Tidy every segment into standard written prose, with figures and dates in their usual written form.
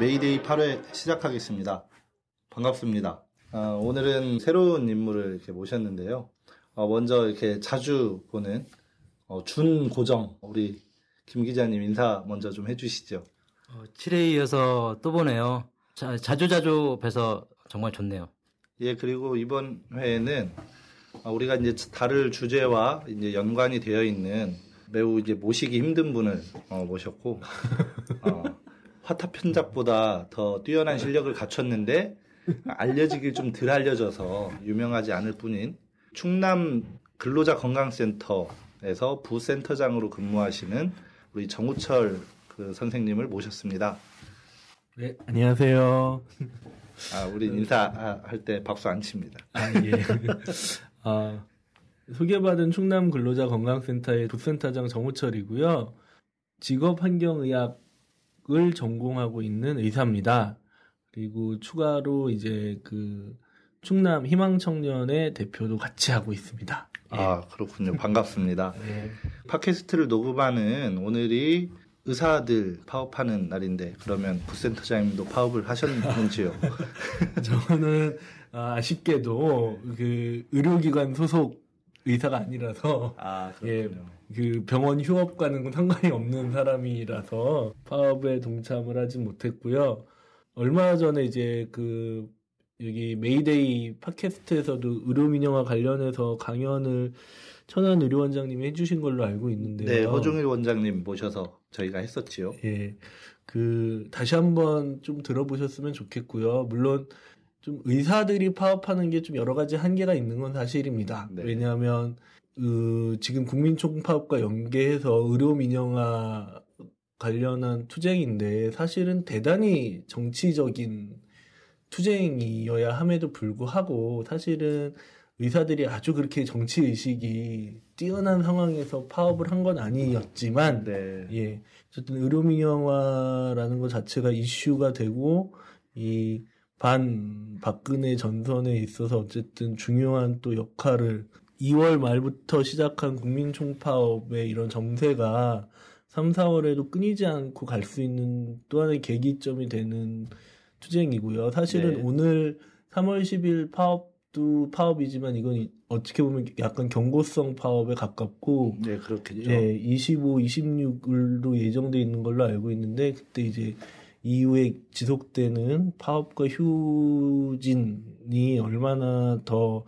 메이데이 8회 시작하겠습니다. 반갑습니다. 오늘은 새로운 인물을 이렇게 모셨는데요. 먼저 이렇게 자주 보는 준고정 우리 김 기자님 인사 먼저 좀 해주시죠. 7회에 이어서 또 보네요. 자주 뵈서 정말 좋네요. 예, 그리고 이번 회에는 우리가 이제 다룰 주제와 이제 연관이 되어 있는 매우 이제 모시기 힘든 분을 모셨고. 화타 편작보다 더 뛰어난 실력을 갖췄는데 알려지길 좀 덜 알려져서 유명하지 않을 뿐인 충남 근로자 건강센터에서 부센터장으로 근무하시는 우리 정우철 선생님을 모셨습니다. 네, 안녕하세요. 우리 인사할 때 박수 안 칩니다. 예. 소개받은 충남 근로자 건강센터의 부센터장 정우철이고요. 직업 환경의학 을 전공하고 있는 의사입니다. 그리고 추가로 이제 그 충남 희망청년의 대표도 같이 하고 있습니다. 예. 그렇군요. 반갑습니다. 네. 팟캐스트를 녹음하는 오늘이 의사들 파업하는 날인데 그러면 부센터장님도 파업을 하셨는지요? 저는 아쉽게도 그 의료기관 소속 의사가 아니라서 그렇군요. 예. 그 병원 휴업과는 상관이 없는 사람이라서 파업에 동참을 하진 못했고요. 얼마 전에 이제 그 여기 메이데이 팟캐스트에서도 의료민영화 관련해서 강연을 천안 의료원장님이 해주신 걸로 알고 있는데요. 네, 허종일 원장님 모셔서 저희가 했었지요. 예, 그 다시 한번 좀 들어보셨으면 좋겠고요. 물론 좀 의사들이 파업하는 게 좀 여러 가지 한계가 있는 건 사실입니다. 네. 왜냐하면 지금 국민총 파업과 연계해서 의료민영화 관련한 투쟁인데 사실은 대단히 정치적인 투쟁이어야 함에도 불구하고 사실은 의사들이 아주 그렇게 정치의식이 뛰어난 상황에서 파업을 한 건 아니었지만 네. 예, 어쨌든 의료민영화라는 것 자체가 이슈가 되고 이 박근혜 전선에 있어서 어쨌든 중요한 또 역할을 2월 말부터 시작한 국민총파업의 이런 정세가 3, 4월에도 끊이지 않고 갈 수 있는 또 하나의 계기점이 되는 투쟁이고요. 사실은 네. 오늘 3월 10일 파업도 파업이지만 이건 어떻게 보면 약간 경고성 파업에 가깝고 네, 그렇겠죠. 네, 25, 26일로 예정되어 있는 걸로 알고 있는데 그때 이제 이후에 지속되는 파업과 휴진이 얼마나 더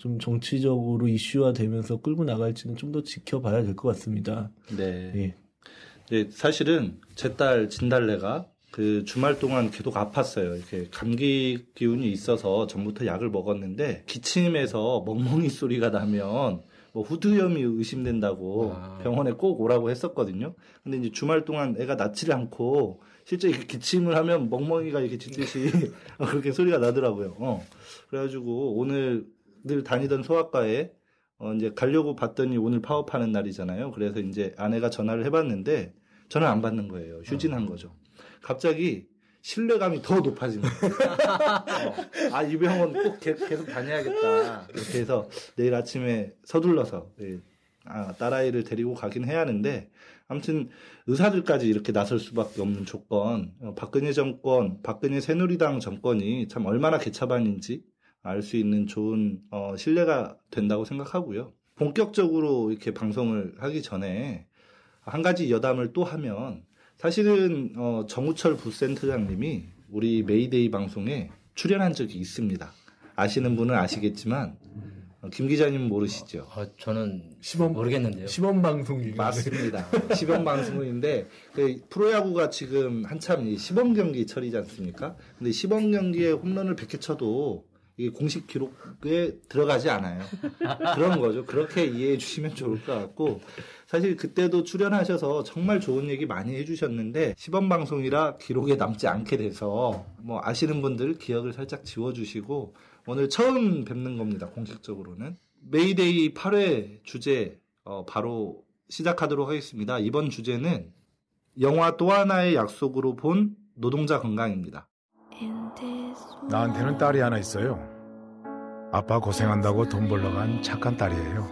좀 정치적으로 이슈화되면서 끌고 나갈지는 좀 더 지켜봐야 될 것 같습니다. 네. 예. 네, 사실은 제 딸 진달래가 그 주말 동안 계속 아팠어요. 이렇게 감기 기운이 있어서 전부터 약을 먹었는데 기침에서 멍멍이 소리가 나면 뭐 후두염이 의심된다고 병원에 꼭 오라고 했었거든요. 근데 이제 주말 동안 애가 낫지를 않고 실제 이렇게 기침을 하면 멍멍이가 이렇게 짖듯이 그렇게 소리가 나더라고요. 그래가지고 오늘 늘 다니던 소아과에 이제 가려고 봤더니 오늘 파업하는 날이잖아요. 그래서 이제 아내가 전화를 해봤는데 전화 안 받는 거예요. 휴진한 거죠. 갑자기 신뢰감이 더 높아진 거예요. 이 병원 꼭 계속 다녀야겠다. 이렇게 해서 내일 아침에 서둘러서 딸아이를 데리고 가긴 해야 하는데 아무튼 의사들까지 이렇게 나설 수밖에 없는 조건, 박근혜 정권, 박근혜 새누리당 정권이 참 얼마나 개차반인지 알 수 있는 좋은 신뢰가 된다고 생각하고요. 본격적으로 이렇게 방송을 하기 전에 한 가지 여담을 또 하면 사실은 정우철 부센터장님이 우리 메이데이 방송에 출연한 적이 있습니다. 아시는 분은 아시겠지만 김 기자님은 모르시죠? 저는 시범, 모르겠는데요. 시범방송이요. 맞습니다. 시범방송인데 그 프로야구가 지금 한참 이 시범경기 철이지 않습니까? 근데 시범경기에 홈런을 100개 쳐도 이게 공식 기록에 들어가지 않아요. 그런 거죠. 그렇게 이해해 주시면 좋을 것 같고 사실 그때도 출연하셔서 정말 좋은 얘기 많이 해주셨는데 시범방송이라 기록에 남지 않게 돼서 뭐 아시는 분들 기억을 살짝 지워주시고 오늘 처음 뵙는 겁니다. 공식적으로는. 메이데이 8회 주제 바로 시작하도록 하겠습니다. 이번 주제는 영화 또 하나의 약속으로 본 노동자 건강입니다. 나한테는 딸이 하나 있어요. 아빠 고생한다고 돈 벌러 간 착한 딸이에요.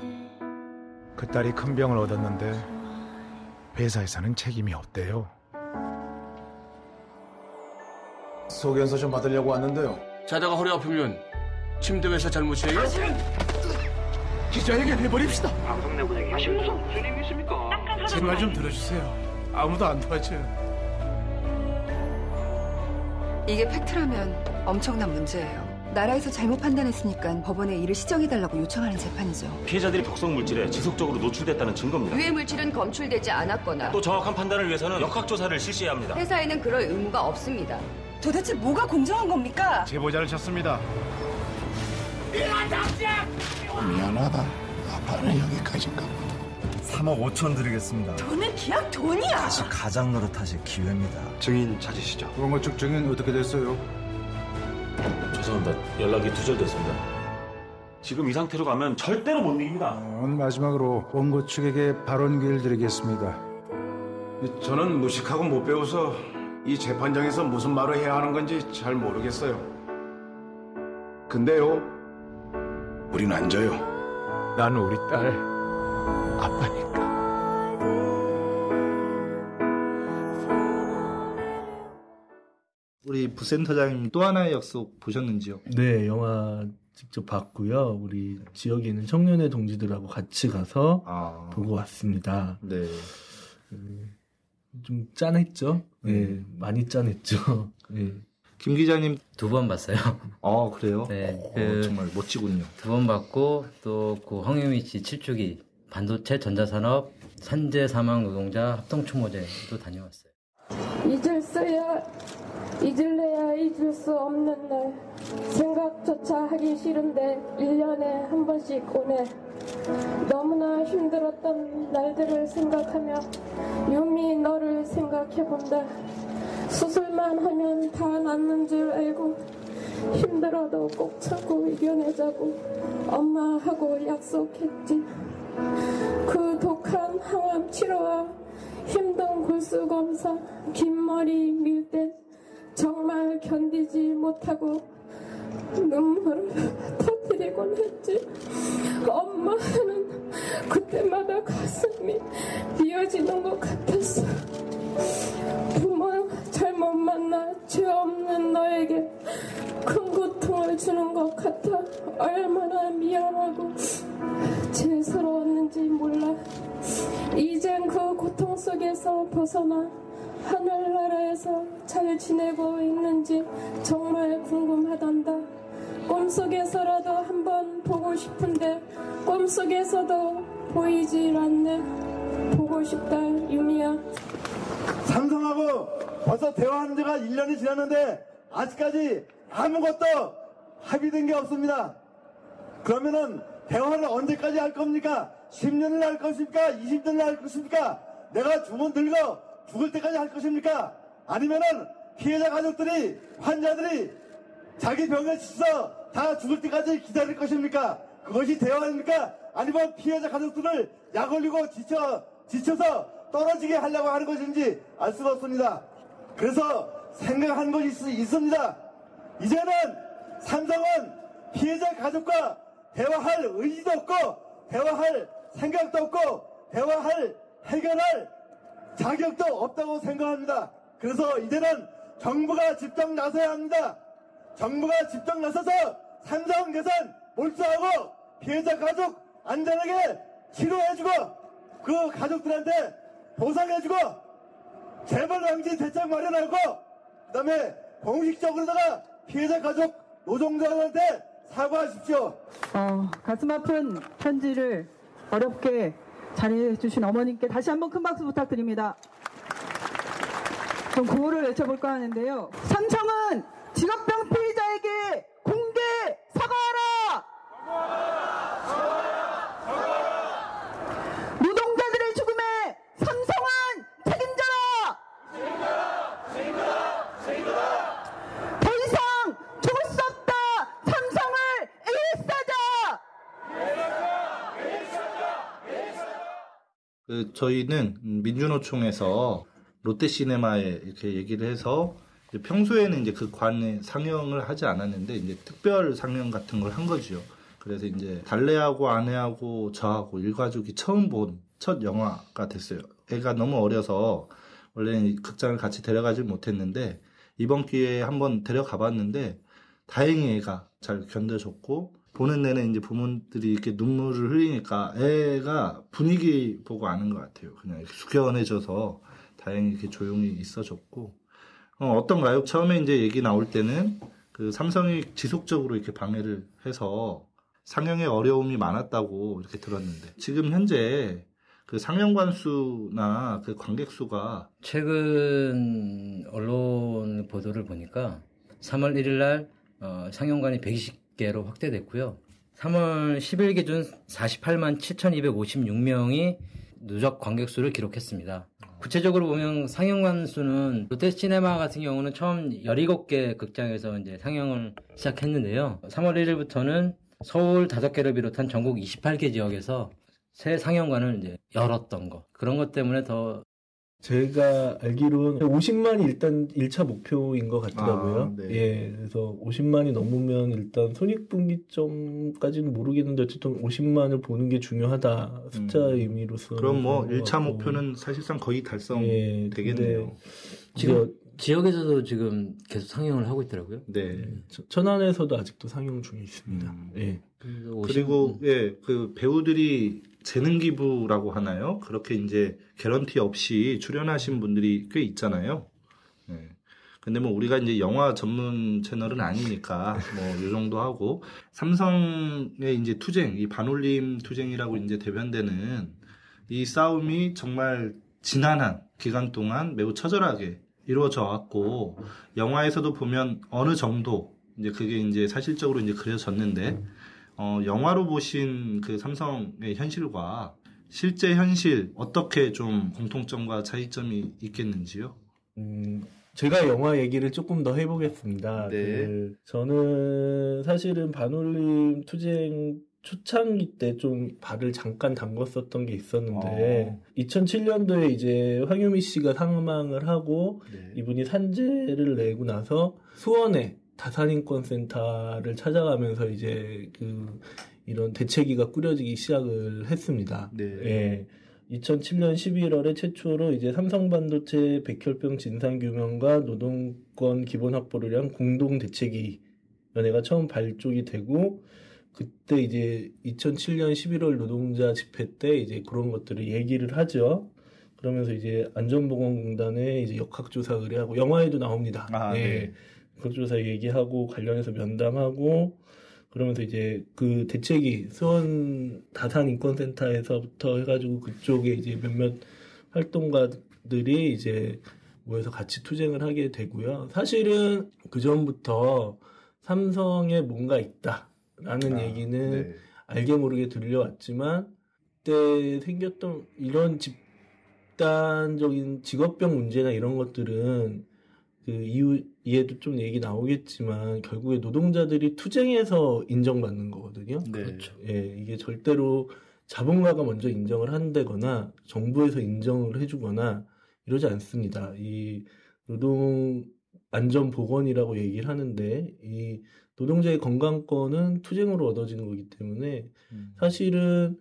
그 딸이 큰 병을 얻었는데 회사에서는 책임이 없대요. 소견서 좀 받으려고 왔는데요. 자다가 허리 아프면 침대 회사 잘못이에요? 사실은 기자회견 해버립시다. 방송 내보내기 하시면서 무슨 일이 있습니까? 제 말 좀 들어주세요. 아무도 안 도와줘요. 이게 팩트라면 엄청난 문제예요. 나라에서 잘못 판단했으니까 법원에 이를 시정해달라고 요청하는 재판이죠. 피해자들이 벽성물질에 지속적으로 노출됐다는 증거입니다. 유해 물질은 검출되지 않았거나 또 정확한 판단을 위해서는 역학조사를 실시해야 합니다. 회사에는 그럴 의무가 없습니다. 도대체 뭐가 공정한 겁니까? 제보자를 찾습니다. 미안하다. 아빠는 여기까지인가 보다. 3억 5천 드리겠습니다. 돈은 기약 돈이야. 다시 가장 노릇하실 기회입니다. 증인 찾으시죠. 원고측 증인 어떻게 됐어요? 죄송합니다. 연락이 두절됐습니다. 지금 이 상태로 가면 절대로 못 이깁니다. 오늘 마지막으로 원고 측에게 발언 기회를 드리겠습니다. 저는 무식하고 못 배워서 이 재판장에서 무슨 말을 해야 하는 건지 잘 모르겠어요. 근데요, 우린 안 져요. 난 우리 딸 아빠니까. 우리 부센터장님 또 하나의 약속 보셨는지요? 네, 영화 직접 봤고요. 우리 지역에 있는 청년회 동지들하고 같이 가서 보고 왔습니다. 네, 좀 짠했죠? 네, 많이 짠했죠. 네. 김 기자님 두 번 봤어요. 아, 그래요? 네, 정말 멋지군요. 두 번 봤고 또 그 황유미 씨 7주기 반도체 전자산업 산재 사망 노동자 합동 추모제도 다녀왔어요. 잊을래야 잊을 수 없는 날, 생각조차 하기 싫은데 1년에 한 번씩 오네. 너무나 힘들었던 날들을 생각하며 유미 너를 생각해본다. 수술만 하면 다 낫는 줄 알고 힘들어도 꼭 참고 이겨내자고 엄마하고 약속했지. 그 독한 항암 치료와 힘든 골수검사, 긴 머리 밀 때 정말 견디지 못하고 눈물을 터뜨리곤 했지. 엄마는 그때마다 가슴이 비어지는 것 같았어. 부모 잘못 만나 죄 없는 너에게 큰 고통을 주는 것 같아 얼마나 미안하고 죄스러웠는지 몰라. 이젠 그 고통 속에서 벗어나 하늘나라에서 잘 지내고 있는지 정말 궁금하단다. 꿈속에서라도 한번 보고 싶은데 꿈속에서도 보이질 않네. 보고 싶다, 유미야. 삼성하고 벌써 대화하는 지가 1년이 지났는데 아직까지 아무것도 합의된 게 없습니다. 그러면은 대화를 언제까지 할 겁니까? 10년을 할 것입니까? 20년을 할 것입니까? 내가 주문 들고 죽을 때까지 할 것입니까? 아니면은 피해자 가족들이, 환자들이 자기 병에 지쳐 다 죽을 때까지 기다릴 것입니까? 그것이 대화입니까? 아니면 피해자 가족들을 약 올리고 지쳐서 떨어지게 하려고 하는 것인지 알 수가 없습니다. 그래서 생각한 것이 있습니다. 이제는 삼성은 피해자 가족과 대화할 의지도 없고, 대화할 생각도 없고, 대화할 해결할 자격도 없다고 생각합니다. 그래서 이제는 정부가 직접 나서야 합니다. 정부가 직접 나서서 삼성 재산 몰수하고 피해자 가족 안전하게 치료해주고 그 가족들한테 보상해주고 재벌 방지 대책 마련하고 그다음에 공식적으로다가 피해자 가족 노동자들한테 사과하십시오. 가슴 아픈 편지를 어렵게 자리해주신 어머님께 다시 한번 큰 박수 부탁드립니다. 좀 구호를 외쳐볼까 하는데요. 삼성은 직업병 피해자에게 공개 사과하라! 사과하라! 사과하라! 사과하라! 노동자들의 죽음에 삼성은 책임져라! 책임져라! 책임져라! 책임져라! 더 이상 죽을 수 없다! 삼성을 AS하자! 저희는 민주노총에서 롯데시네마에 이렇게 얘기를 해서 이제 평소에는 이제 그 관에 상영을 하지 않았는데 이제 특별 상영 같은 걸 한 거죠. 그래서 이제 달래하고 아내하고 저하고 일가족이 처음 본 첫 영화가 됐어요. 애가 너무 어려서 원래 극장을 같이 데려가지 못했는데 이번 기회에 한번 데려가 봤는데 다행히 애가 잘 견뎌줬고 보는 내내 이제 부모들이 이렇게 눈물을 흘리니까 애가 분위기 보고 아는 것 같아요. 그냥 이렇게 숙연해져서 다행히 이렇게 조용히 있어졌고 어떤가요? 처음에 이제 얘기 나올 때는 그 삼성이 지속적으로 이렇게 방해를 해서 상영에 어려움이 많았다고 이렇게 들었는데 지금 현재 그 상영관 수나 그 관객 수가 최근 언론 보도를 보니까 3월 1일 날 상영관이 120개로 확대됐고요. 3월 10일 기준 48만 7,256명이 누적 관객 수를 기록했습니다. 구체적으로 보면 상영관 수는 롯데시네마 같은 경우는 처음 17개 극장에서 이제 상영을 시작했는데요. 3월 1일부터는 서울 5개를 비롯한 전국 28개 지역에서 새 상영관을 이제 열었던 것. 그런 것 때문에 더. 제가 알기로는 50만이 일단 1차 목표인 것 같더라고요. 아, 네. 예. 그래서 50만이 넘으면 일단 손익분기점까지는 모르겠는데 어쨌든 50만을 보는 게 중요하다. 숫자 의미로서. 그럼 뭐 1차 목표는 사실상 거의 달성되겠네요. 예, 지금 지역에서도 지금 계속 상영을 하고 있더라고요. 네. 천안에서도 아직도 상영 중에 있습니다. 예. 그리고 예, 그 배우들이 재능 기부라고 하나요? 그렇게 이제 개런티 없이 출연하신 분들이 꽤 있잖아요. 네. 근데 뭐 우리가 이제 영화 전문 채널은 아니니까 뭐 요 정도 하고 삼성의 이제 투쟁, 이 반올림 투쟁이라고 이제 대변되는 이 싸움이 정말 지난한 기간 동안 매우 처절하게 이루어져 왔고 영화에서도 보면 어느 정도 이제 그게 이제 사실적으로 이제 그려졌는데 영화로 보신 그 삼성의 현실과 실제 현실 어떻게 좀 공통점과 차이점이 있겠는지요? 제가 영화 얘기를 조금 더 해보겠습니다. 네. 그 저는 사실은 반올림 투쟁 초창기 때 좀 발을 잠깐 담궜었던 게 있었는데 2007년도에 이제 황유미 씨가 사망을 하고 네. 이분이 산재를 내고 나서 수원에 다산인권센터를 찾아가면서 이제 그 이런 대책위가 꾸려지기 시작을 했습니다. 네. 예. 2007년 11월에 최초로 이제 삼성반도체 백혈병 진상규명과 노동권 기본 확보를 위한 공동 대책위 연회가 처음 발족이 되고 그때 이제 2007년 11월 노동자 집회 때 이제 그런 것들을 얘기를 하죠. 그러면서 이제 안전보건공단에 이제 역학조사 의뢰하고 영화에도 나옵니다. 아, 예. 네. 역학조사 얘기하고 관련해서 면담하고 그러면서 이제 그 대책이 수원 다산인권센터에서부터 해가지고 그쪽에 이제 몇몇 활동가들이 이제 모여서 같이 투쟁을 하게 되고요. 사실은 그 전부터 삼성에 뭔가 있다라는 얘기는 네. 알게 모르게 들려왔지만 그때 생겼던 이런 집단적인 직업병 문제나 이런 것들은 그 이후 얘도 좀 얘기 나오겠지만 결국에 노동자들이 투쟁해서 인정받는 거거든요. 네. 그렇죠. 예, 이게 절대로 자본가가 먼저 인정을 한다거나 정부에서 인정을 해주거나 이러지 않습니다. 이 노동 안전 보건이라고 얘기를 하는데 이 노동자의 건강권은 투쟁으로 얻어지는 거기 때문에 사실은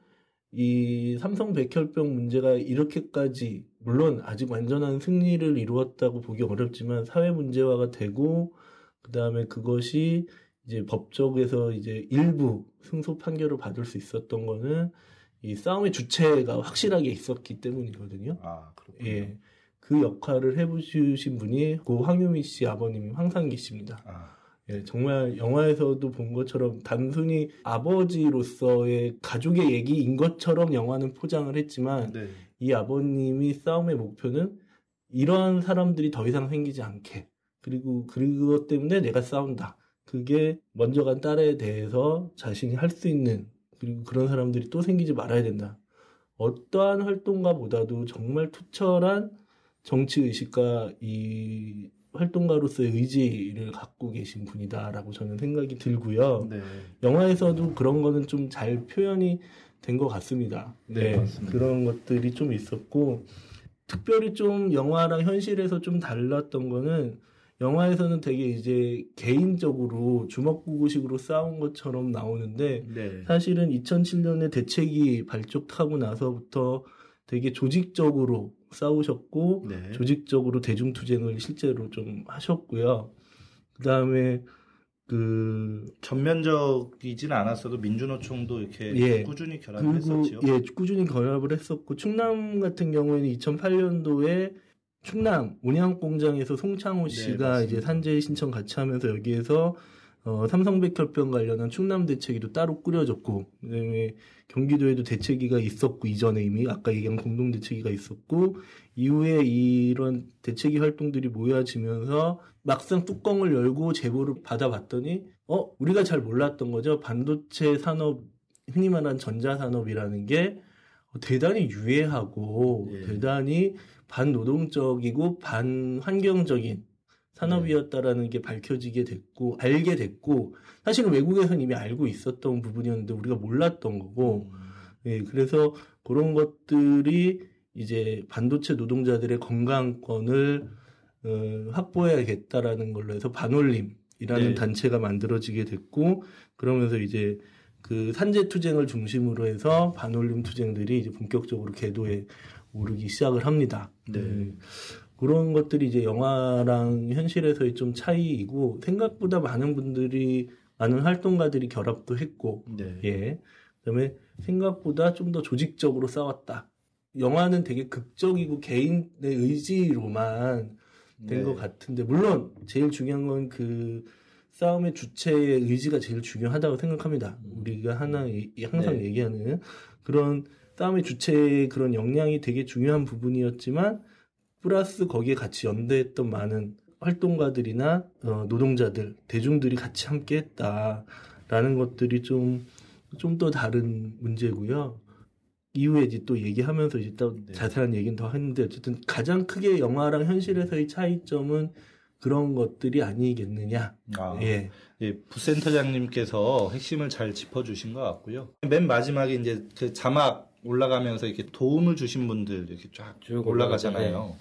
이 삼성 백혈병 문제가 이렇게까지 물론 아직 완전한 승리를 이루었다고 보기 어렵지만 사회 문제화가 되고 그 다음에 그것이 이제 법적에서 이제 일부 승소 판결을 받을 수 있었던 거는 이 싸움의 주체가 확실하게 있었기 때문이거든요. 아, 그렇군요. 예, 그 역할을 해보신 분이 고 황유미 씨 아버님 황상기 씨입니다. 아. 예, 정말 영화에서도 본 것처럼 단순히 아버지로서의 가족의 얘기인 것처럼 영화는 포장을 했지만 네. 이 아버님이 싸움의 목표는 이러한 사람들이 더 이상 생기지 않게 그리고 그것 때문에 내가 싸운다. 그게 먼저 간 딸에 대해서 자신이 할 수 있는 그리고 그런 사람들이 또 생기지 말아야 된다. 어떠한 활동가보다도 정말 투철한 정치의식과 이 활동가로서의 의지를 갖고 계신 분이다라고 저는 생각이 들고요. 네. 영화에서도 그런 거는 좀 잘 표현이 된 것 같습니다. 네, 맞습니다. 그런 것들이 좀 있었고 특별히 좀 영화랑 현실에서 좀 달랐던 거는 영화에서는 되게 이제 개인적으로 주먹구구식으로 싸운 것처럼 나오는데 네. 사실은 2007년에 대책이 발족하고 나서부터 되게 조직적으로 싸우셨고 네. 조직적으로 대중투쟁을 실제로 좀 하셨고요. 그다음에 전면적이진 않았어도 민주노총도 이렇게 예, 꾸준히 결합을 했었죠. 예, 꾸준히 결합을 했었고 충남 같은 경우에는 2008년도에 충남 온양공장에서 송창호 씨가 네, 이제 산재 신청 같이 하면서 여기에서 삼성백혈병 관련한 충남 대책위도 따로 꾸려졌고 그다음에 경기도에도 대책위가 있었고 이전에 이미 아까 얘기한 공동 대책위가 있었고 이후에 이런 대책위 활동들이 모여지면서 막상 뚜껑을 열고 제보를 받아봤더니 우리가 잘 몰랐던 거죠. 반도체 산업 흔히 말하는 전자산업이라는 게 대단히 유해하고 예. 대단히 반노동적이고 반환경적인 산업이었다라는 게 밝혀지게 됐고 알게 됐고 사실은 외국에서는 이미 알고 있었던 부분이었는데 우리가 몰랐던 거고 예, 그래서 그런 것들이 이제 반도체 노동자들의 건강권을 확보해야겠다라는 걸로 해서 반올림이라는 네. 단체가 만들어지게 됐고 그러면서 이제 그 산재 투쟁을 중심으로 해서 반올림 투쟁들이 이제 본격적으로 궤도에 오르기 시작을 합니다. 네. 예. 그런 것들이 이제 영화랑 현실에서의 좀 차이이고 생각보다 많은 분들이 많은 활동가들이 결합도 했고 네. 예. 그다음에 생각보다 좀 더 조직적으로 싸웠다. 영화는 되게 극적이고 개인의 의지로만 된 것 네. 같은데 물론 제일 중요한 건 그 싸움의 주체의 의지가 제일 중요하다고 생각합니다. 우리가 항상 네. 얘기하는 그런 싸움의 주체의 그런 역량이 되게 중요한 부분이었지만 플러스 거기에 같이 연대했던 많은 활동가들이나 노동자들, 대중들이 같이 함께했다라는 것들이 좀 더 다른 문제고요. 이후에 이제 또 얘기하면서 이제 또 네. 자세한 얘기는 더 했는데 어쨌든 가장 크게 영화랑 현실에서의 차이점은 그런 것들이 아니겠느냐. 아, 예. 예, 부센터장님께서 핵심을 잘 짚어주신 것 같고요. 맨 마지막에 이제 그 자막 올라가면서 이렇게 도움을 주신 분들 이렇게 쫙 올라가잖아요. 네.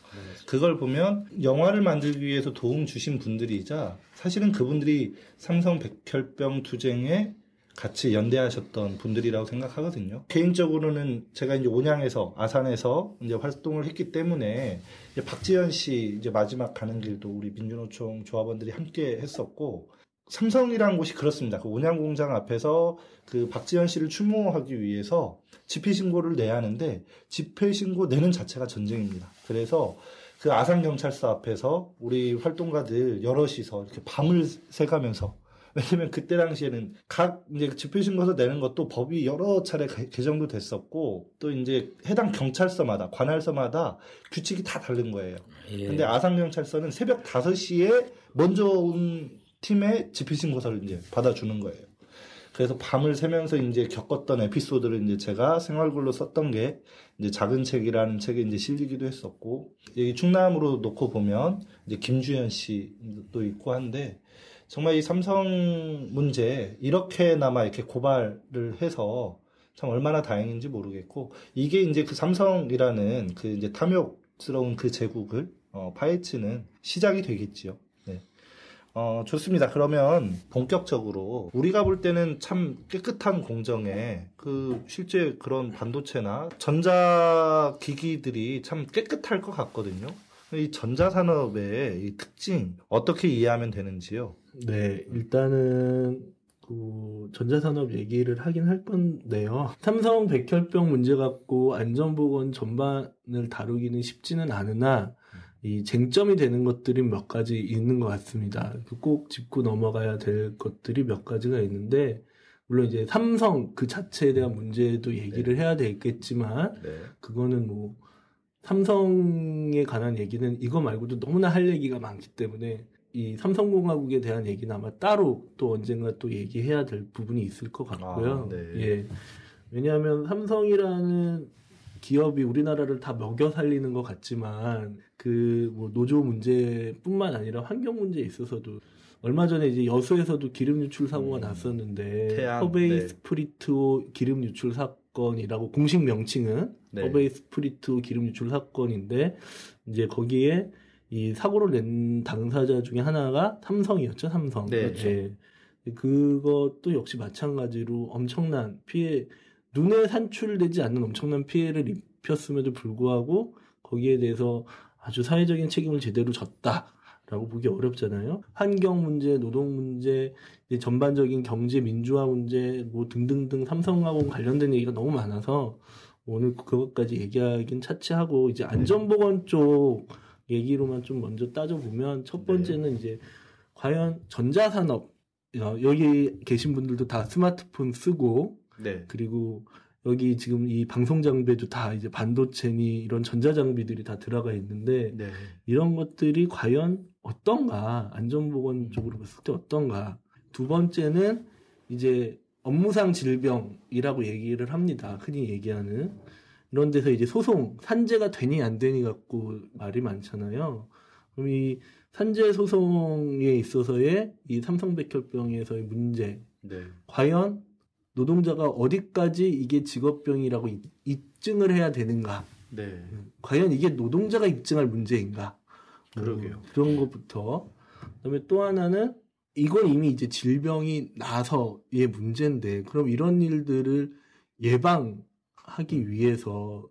그걸 보면 영화를 만들기 위해서 도움 주신 분들이자 사실은 그분들이 삼성 백혈병 투쟁에 같이 연대하셨던 분들이라고 생각하거든요. 개인적으로는 제가 이제 온양에서 아산에서 이제 활동을 했기 때문에 이제 박지현 씨 이제 마지막 가는 길도 우리 민주노총 조합원들이 함께 했었고 삼성이라는 곳이 그렇습니다. 그 온양공장 앞에서 그 박지현 씨를 추모하기 위해서 집회신고를 내야 하는데 집회신고 내는 자체가 전쟁입니다. 그래서 그 아산경찰서 앞에서 우리 활동가들 여럿이서 이렇게 밤을 새가면서 왜냐면 그때 당시에는 각 이제 집회신고서 내는 것도 법이 여러 차례 개정도 됐었고 또 이제 해당 경찰서마다 관할서마다 규칙이 다 다른 거예요. 예. 근데 아산경찰서는 새벽 5시에 먼저 온 팀의 집회신고서를 이제 받아주는 거예요. 그래서 밤을 새면서 이제 겪었던 에피소드를 이제 제가 생활글로 썼던 게 이제 작은 책이라는 책에 이제 실리기도 했었고, 여기 충남으로 놓고 보면 이제 김주현 씨도 있고 한데, 정말 이 삼성 문제 이렇게나마 이렇게 고발을 해서 참 얼마나 다행인지 모르겠고, 이게 이제 그 삼성이라는 그 이제 탐욕스러운 그 제국을 파헤치는 시작이 되겠지요. 네. 좋습니다. 그러면 본격적으로 우리가 볼 때는 참 깨끗한 공정에 그 실제 그런 반도체나 전자기기들이 참 깨끗할 것 같거든요. 이 전자산업의 이 특징 어떻게 이해하면 되는지요? 네, 일단은 그 전자산업 얘기를 하긴 할 건데요. 삼성 백혈병 문제 갖고 안전보건 전반을 다루기는 쉽지는 않으나 이 쟁점이 되는 것들이 몇 가지 있는 것 같습니다. 꼭 짚고 넘어가야 될 것들이 몇 가지가 있는데, 물론 이제 삼성 그 자체에 대한 문제도 얘기를 네. 해야 되겠지만, 네. 그거는 뭐, 삼성에 관한 얘기는 이거 말고도 너무나 할 얘기가 많기 때문에, 이 삼성공화국에 대한 얘기는 아마 따로 또 언젠가 또 얘기해야 될 부분이 있을 것 같고요. 아, 네. 예. 왜냐하면 삼성이라는 기업이 우리나라를 다 먹여 살리는 것 같지만 그 뭐 노조 문제뿐만 아니라 환경 문제에 있어서도 얼마 전에 이제 여수에서도 기름 유출 사고가 났었는데 허베이 네. 스프리트 기름 유출 사건이라고 공식 명칭은 네. 허베이 스프리트 기름 유출 사건인데 이제 거기에 이 사고를 낸 당사자 중에 하나가 삼성이었죠, 삼성. 네, 그렇죠. 예. 그것도 역시 마찬가지로 엄청난 피해, 눈에 산출되지 않는 엄청난 피해를 입혔음에도 불구하고 거기에 대해서 아주 사회적인 책임을 제대로 졌다라고 보기 어렵잖아요. 환경 문제, 노동 문제, 전반적인 경제 민주화 문제 뭐 등등등 삼성하고 관련된 얘기가 너무 많아서 오늘 그것까지 얘기하긴 차치하고 이제 안전보건 쪽 얘기로만 좀 먼저 따져보면 첫 번째는 이제 과연 전자산업, 여기 계신 분들도 다 스마트폰 쓰고 그리고 여기 지금 이 방송 장비도 다 이제 반도체니 이런 전자 장비들이 다 들어가 있는데 이런 것들이 과연 어떤가, 안전보건 쪽으로 봤을 때 어떤가. 두 번째는 이제 업무상 질병이라고 얘기를 합니다. 흔히 얘기하는. 이런 데서 이제 소송, 산재가 되니 안 되니 갖고 말이 많잖아요. 그럼 이 산재 소송에 있어서의 이 삼성백혈병에서의 문제. 과연 노동자가 어디까지 이게 직업병이라고 입증을 해야 되는가. 과연 이게 노동자가 입증할 문제인가. 그러게요. 그런 것부터. 그다음에 또 하나는 이건 이미 이제 질병이 나서의 문제인데, 그럼 이런 일들을 예방하기 위해서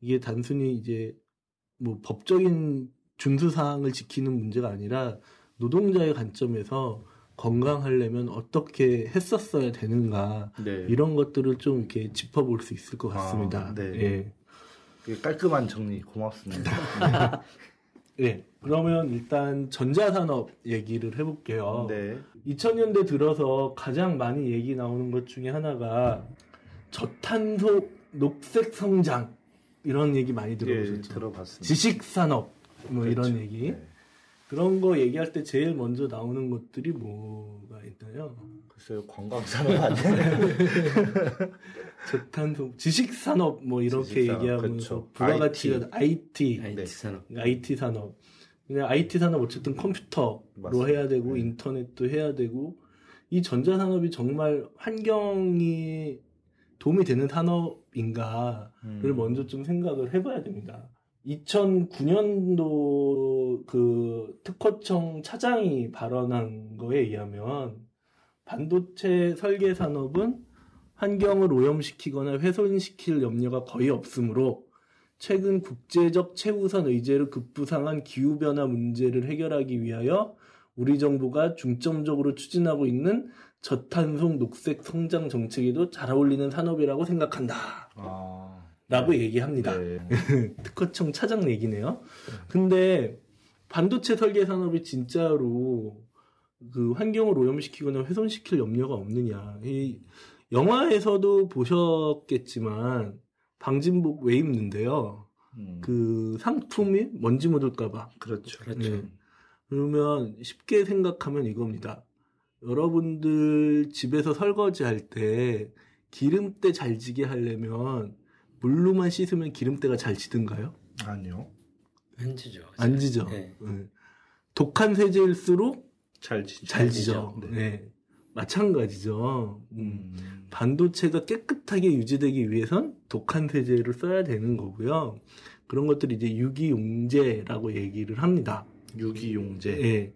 이게 단순히 이제 뭐 법적인 준수사항을 지키는 문제가 아니라 노동자의 관점에서 건강하려면 어떻게 했었어야 되는가, 이런 것들을 좀 이렇게 짚어볼 수 있을 것 같습니다. 예. 깔끔한 정리 고맙습니다. 네, 그러면 일단 전자산업 얘기를 해볼게요. 2000년대 들어서 가장 많이 얘기 나오는 것 중에 하나가 저탄소 녹색 성장, 이런 얘기 많이 들어보셨죠? 들어봤습니다. 지식산업 뭐 이런 얘기. 그런 거 얘기할 때 제일 먼저 나오는 것들이 뭐가 있나요? 글쎄요, 관광산업 아니에요? 저탄소, 지식산업 뭐 이렇게 지식산업, 얘기하면서 부가가치가 IT 산업. 그냥 IT 산업 어쨌든 컴퓨터로 해야 되고 인터넷도 해야 되고 이 전자산업이 정말 환경이 도움이 되는 산업인가를 먼저 좀 생각을 해봐야 됩니다. 2009년도 그 특허청 차장이 발언한 거에 의하면 반도체 설계 산업은 환경을 오염시키거나 훼손시킬 염려가 거의 없으므로 최근 국제적 최우선 의제로 급부상한 기후변화 문제를 해결하기 위하여 우리 정부가 중점적으로 추진하고 있는 저탄소 녹색 성장 정책에도 잘 어울리는 산업이라고 생각한다. 라고 얘기합니다. 특허청 차장 얘기네요. 근데 반도체 설계 산업이 진짜로 그 환경을 오염시키거나 훼손시킬 염려가 없느냐. 이 영화에서도 보셨겠지만 방진복 왜 입는데요? 그 상품이 먼지 묻을까봐. 그렇죠. 그러면 쉽게 생각하면 이겁니다. 여러분들 집에서 설거지할 때 기름때 잘 지게 하려면 물로만 씻으면 기름때가 잘 지든가요? 아니요. 안 지죠. 안 지죠. 독한 세제일수록 잘 지죠. 마찬가지죠. 반도체가 깨끗하게 유지되기 위해선 독한 세제를 써야 되는 거고요. 그런 것들이 이제 유기용제라고 얘기를 합니다. 유기용제.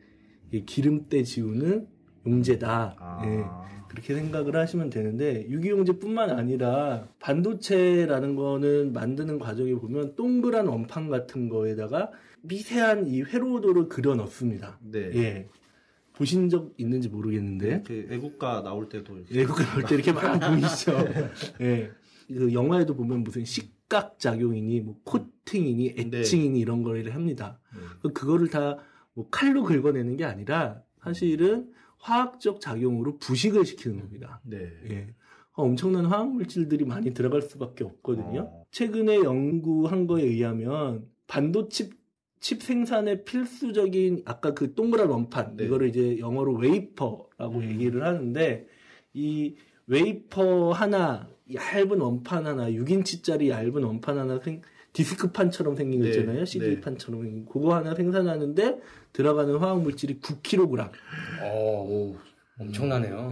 예. 기름때 지우는 용제다. 그렇게 생각을 하시면 되는데, 유기용제뿐만 아니라 반도체라는 거는 만드는 과정에 보면 동그란 원판 같은 거에다가 미세한 이 회로도를 그려 넣습니다. 보신 적 있는지 모르겠는데. 애국가 나올 때도. 애국가 나올 때 이렇게 막 보이시죠. 그 영화에도 보면 무슨 식각작용이니, 뭐 코팅이니, 애칭이니 이런 거를 합니다. 그거를 다 뭐 칼로 긁어내는 게 아니라 사실은 화학적 작용으로 부식을 시키는 겁니다. 엄청난 화학물질들이 많이 들어갈 수밖에 없거든요. 최근에 연구한 거에 의하면 반도체 칩 생산의 필수적인 아까 그 동그란 원판, 이거를 이제 영어로 웨이퍼라고 얘기를 하는데, 이 웨이퍼 하나, 얇은 원판 하나, 6인치짜리 얇은 원판 하나 디스크판처럼 생긴 거 있잖아요. CD판처럼 생긴 그거 하나 생산하는데 들어가는 화학물질이 9kg. 엄청나네요.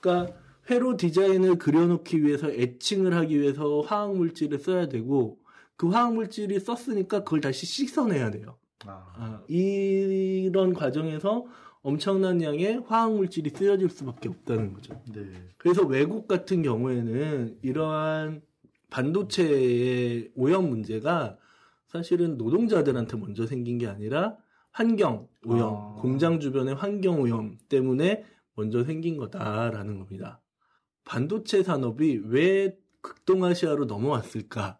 그러니까 회로 디자인을 그려놓기 위해서 애칭을 하기 위해서 화학물질을 써야 되고, 그 화학물질이 썼으니까 그걸 다시 씻어내야 돼요. 이런 과정에서 엄청난 양의 화학물질이 쓰여질 수밖에 없다는 거죠. 네. 그래서 외국 같은 경우에는 이러한 반도체의 오염 문제가 사실은 노동자들한테 먼저 생긴 게 아니라 환경 오염, 공장 주변의 환경 오염 때문에 먼저 생긴 거다라는 겁니다. 반도체 산업이 왜 극동아시아로 넘어왔을까는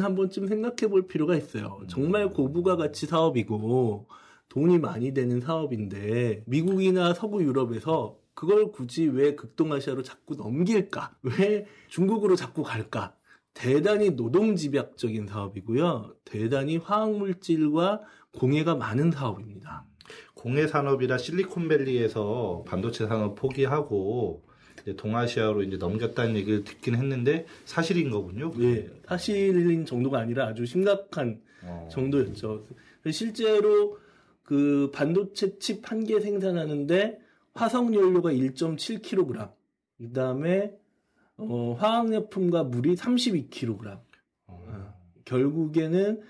한 번쯤 생각해 볼 필요가 있어요. 정말 고부가 가치 사업이고 돈이 많이 되는 사업인데 미국이나 서구 유럽에서 그걸 굳이 왜 극동아시아로 자꾸 넘길까? 왜 중국으로 자꾸 갈까? 대단히 노동집약적인 사업이고요. 대단히 화학물질과 공해가 많은 사업입니다. 공해산업이라 실리콘밸리에서 반도체 산업 포기하고 이제 동아시아로 이제 넘겼다는 얘기를 듣긴 했는데 사실인 거군요. 네, 사실인 정도가 아니라 아주 심각한 정도였죠. 실제로 그 반도체 칩 한 개 생산하는데 화석연료가 1.7kg, 그 다음에 화학약품과 물이 32kg. 결국에는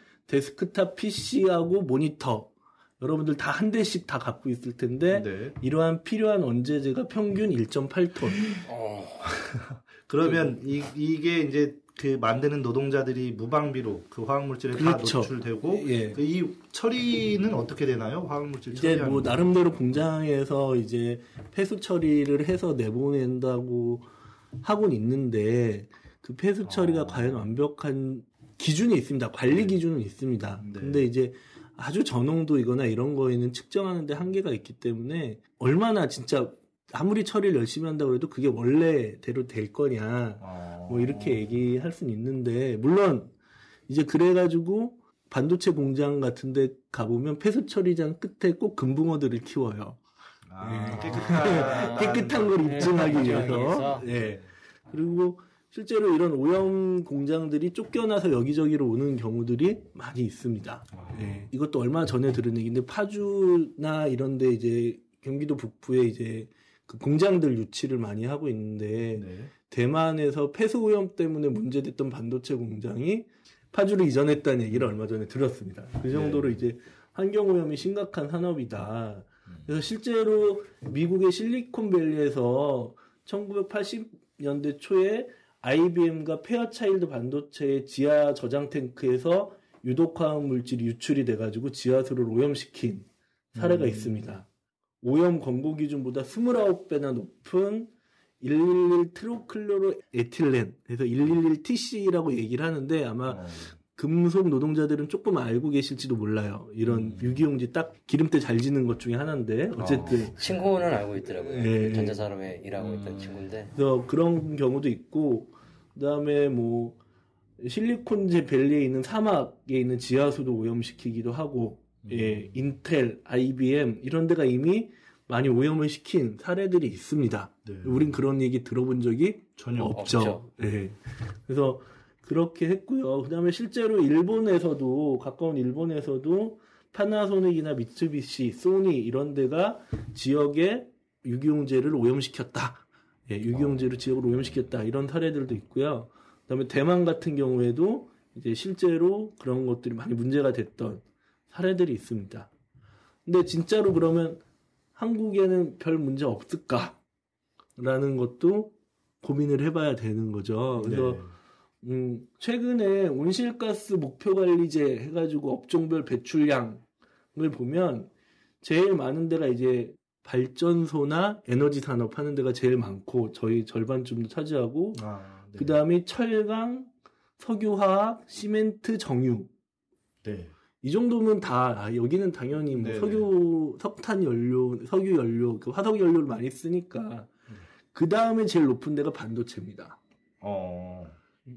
데스크탑 PC하고 모니터 여러분들 다 한 대씩 다 갖고 있을 텐데 네. 이러한 필요한 원재재가 평균 1.8톤. 그러면 이게 이제 그 만드는 노동자들이 무방비로 그 화학물질에 그렇죠. 다 노출되고 예. 이 처리는 어떻게 되나요? 화학물질 처리하는 이제 뭐 나름대로 공장에서 이제 폐수 처리를 해서 내보낸다고 하고는 있는데 그 폐수 처리가 과연 완벽한 기준이 있습니다. 관리 기준은 있습니다. 네. 근데 이제 아주 저농도이거나 이런 거에는 측정하는데 한계가 있기 때문에 얼마나 진짜 아무리 처리를 열심히 한다고 해도 그게 원래대로 될 거냐 뭐 이렇게 얘기할 수는 있는데 물론 이제 그래가지고 반도체 공장 같은데 가보면 폐수 처리장 끝에 꼭 금붕어들을 키워요. 깨끗한 걸 입증하기 위해서. 예. 그리고 실제로 이런 오염 공장들이 쫓겨나서 여기저기로 오는 경우들이 많이 있습니다. 예. 이것도 얼마 전에 들은 얘기인데 파주나 이런데 이제 경기도 북부에 이제 그 공장들 유치를 많이 하고 있는데 네. 대만에서 폐수 오염 때문에 문제됐던 반도체 공장이 파주로 이전했다는 얘기를 얼마 전에 들었습니다. 그 정도로 네. 이제 환경 오염이 심각한 산업이다. 그래서 실제로 미국의 실리콘밸리에서 1980년대 초에 IBM과 페어차일드 반도체의 지하 저장 탱크에서 유독화학 물질이 유출이 돼가지고 지하수를 오염시킨 사례가 있습니다. 오염 권고 기준보다 29배나 높은 111 트로클로로에틸렌, 그래서 111TC라고 얘기를 하는데 아마 금속 노동자들은 조금 알고 계실지도 몰라요. 이런 유기용지 딱 기름때 잘 지는 것 중에 하나인데 어쨌든 친구는 알고 있더라고요. 네. 전자산업에 일하고 있던 친구인데. 그래서 그런 경우도 있고 그다음에 뭐 실리콘제 밸리에 있는 사막에 있는 지하수도 오염시키기도 하고 예, 인텔, IBM 이런 데가 이미 많이 오염을 시킨 사례들이 있습니다. 네. 우린 그런 얘기 들어본 적이 전혀 없죠. 네. 그래서 그렇게 했고요. 그다음에 실제로 일본에서도 가까운 일본에서도 파나소닉이나 미츠비시, 소니 이런 데가 지역에 유기용제를 오염시켰다. 예, 유기용제를 지역을 오염시켰다. 이런 사례들도 있고요. 그다음에 대만 같은 경우에도 이제 실제로 그런 것들이 많이 문제가 됐던 사례들이 있습니다. 근데 진짜로 그러면 한국에는 별 문제 없을까라는 것도 고민을 해봐야 되는 거죠. 그래서 네. 최근에 온실가스 목표관리제 해가지고 업종별 배출량을 보면 제일 많은 데가 이제 발전소나 에너지 산업 하는 데가 제일 많고 저희 절반쯤도 차지하고 네. 그 다음에 철강, 석유화학, 시멘트, 정유 네. 이 정도면 다 여기는 당연히 뭐 석유, 석탄 연료, 석유 연료, 그 화석 연료를 많이 쓰니까 그 다음에 제일 높은 데가 반도체입니다.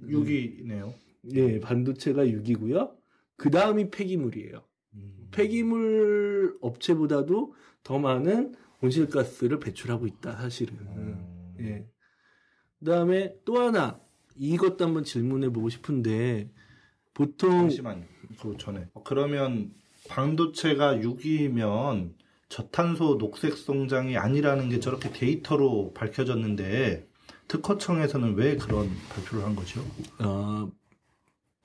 6위네요. 네, 반도체가 6위고요. 그 다음이 폐기물이에요. 폐기물 업체보다도 더 많은 온실가스를 배출하고 있다, 사실은. 예. 그 다음에 또 하나, 이것도 한번 질문해 보고 싶은데, 보통. 잠시만요. 그 전에. 그러면, 반도체가 6위면 저탄소 녹색 성장이 아니라는 게 저렇게 데이터로 밝혀졌는데, 특허청에서는 왜 그런 발표를 한 거죠?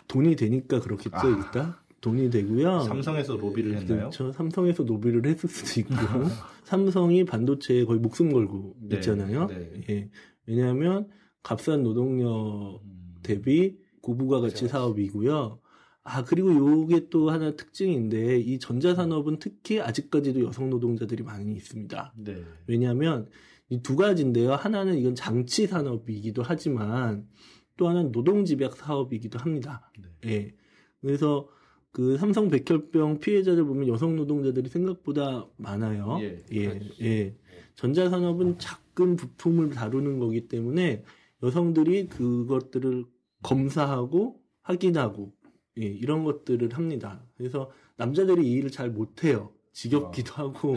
돈이 되니까 그렇겠죠, 일단. 동의되고요. 삼성에서 로비를 했나요? 그렇죠. 삼성에서 로비를 했을 수도 있고 삼성이 반도체에 거의 목숨 걸고 있잖아요. 네. 예. 왜냐하면 값싼 노동력 대비 고부가 가치 사업이고요. 아, 그리고 요게 또 하나 특징인데, 이 전자산업은 특히 아직까지도 여성 노동자들이 많이 있습니다. 네. 왜냐하면 이 두 가지인데요. 하나는 이건 장치 산업이기도 하지만 또 하나는 노동 집약 사업이기도 합니다. 네. 예. 그래서 그 삼성 백혈병 피해자들 보면 여성 노동자들이 생각보다 많아요. 예. 예. 예. 전자산업은 작은 부품을 다루는 거기 때문에 여성들이 그것들을 검사하고 확인하고 예, 이런 것들을 합니다. 그래서 남자들이 이 일을 잘 못해요. 지겹기도 하고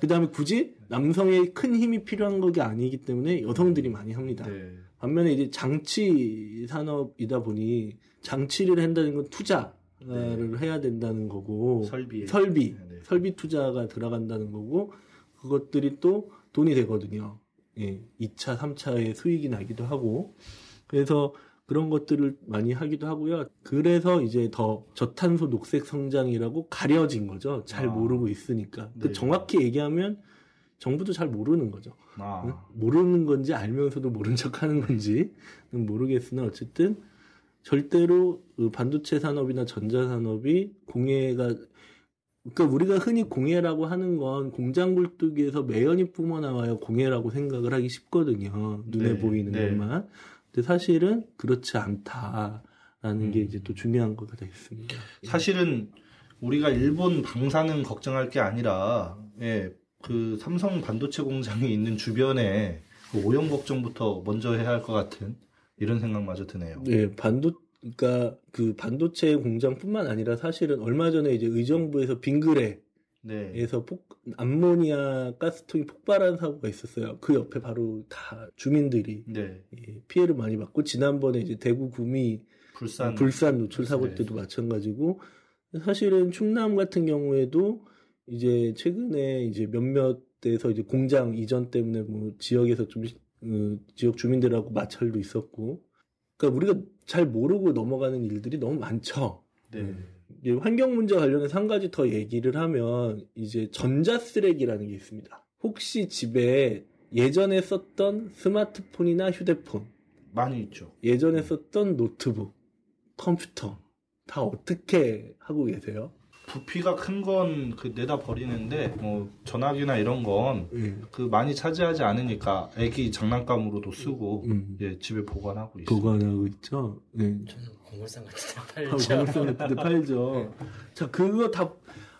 그 다음에 굳이 남성의 큰 힘이 필요한 것이 아니기 때문에 여성들이 많이 합니다. 네. 반면에 이제 장치 산업이다 보니 장치를 한다는 건 투자를 해야 된다는 거고 설비 투자가 들어간다는 거고 그것들이 또 돈이 되거든요. 예, 2차, 3차의 수익이 나기도 하고 그래서 그런 것들을 많이 하기도 하고요. 그래서 이제 더 저탄소 녹색 성장이라고 가려진 거죠. 잘 모르고 있으니까. 네. 그 정확히 얘기하면 정부도 잘 모르는 거죠. 모르는 건지 알면서도 모른 척하는 건지 모르겠으나 어쨌든 절대로 반도체 산업이나 전자산업이 공해가 그러니까 우리가 흔히 공해라고 하는 건 공장 굴뚝에서 매연이 뿜어나와야 공해라고 생각을 하기 쉽거든요. 눈에 보이는 것만. 근데 사실은 그렇지 않다라는 게 이제 또 중요한 거가 되겠습니다. 사실은 우리가 일본 방사능 걱정할 게 아니라, 예, 그 삼성 반도체 공장이 있는 주변에 그 오염 걱정부터 먼저 해야 할 것 같은 이런 생각마저 드네요. 네, 그러니까 그 반도체 공장뿐만 아니라 사실은 얼마 전에 이제 의정부에서 빙그레 에서 암모니아 가스통이 폭발한 사고가 있었어요. 그 옆에 바로 다 주민들이 예, 피해를 많이 받고 지난번에 이제 대구 구미 불산 노출 사고 때도 마찬가지고 사실은 충남 같은 경우에도 이제 최근에 이제 몇몇 데서 이제 공장 이전 때문에 뭐 지역에서 좀 지역 주민들하고 마찰도 있었고 그러니까 우리가 잘 모르고 넘어가는 일들이 너무 많죠. 네. 환경 문제 관련해서 한 가지 더 얘기를 하면 이제 전자 쓰레기라는 게 있습니다. 혹시 집에 예전에 썼던 스마트폰이나 휴대폰 많이 있죠. 예전에 썼던 노트북, 컴퓨터 다 어떻게 하고 계세요? 부피가 큰 건 그 내다 버리는데 뭐 전화기나 이런 건 그 많이 차지하지 않으니까 애기 장난감으로도 쓰고 예, 집에 보관하고 있어요. 보관하고 있죠. 네. 공물상 같은 데 팔죠. 공물상 같은 데 팔죠. 네. 자, 그거 다,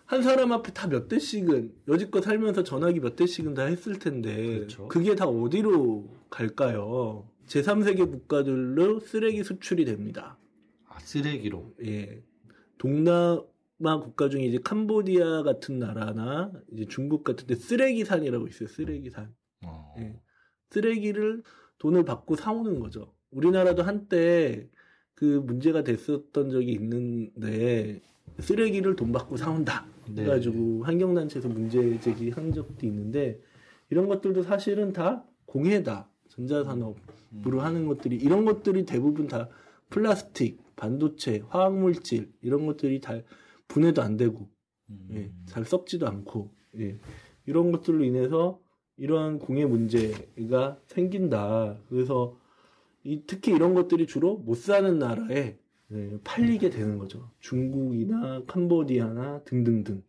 한 사람 앞에 다 몇 대씩은, 여지껏 살면서 전화기 몇 대씩은 다 했을 텐데, 그렇죠. 그게 다 어디로 갈까요? 제3세계 국가들로 쓰레기 수출이 됩니다. 아, 쓰레기로? 예. 동남아 국가 중에 이제 캄보디아 같은 나라나, 이제 중국 같은 데 쓰레기산이라고 있어요. 쓰레기산. 예. 쓰레기를 돈을 받고 사오는 거죠. 우리나라도 한때, 그 문제가 됐었던 적이 있는데 쓰레기를 돈 받고 사온다 그래가지고 환경단체에서 문제 제기한 적도 있는데 이런 것들도 사실은 다 공해다 전자산업으로 하는 것들이 이런 것들이 대부분 다 플라스틱, 반도체, 화학물질 이런 것들이 다 분해도 안 되고 예, 잘 썩지도 않고 예, 이런 것들로 인해서 이러한 공해 문제가 생긴다. 그래서 특히 이런 것들이 주로 못 사는 나라에 팔리게 되는 거죠. 중국이나 캄보디아나 등등등.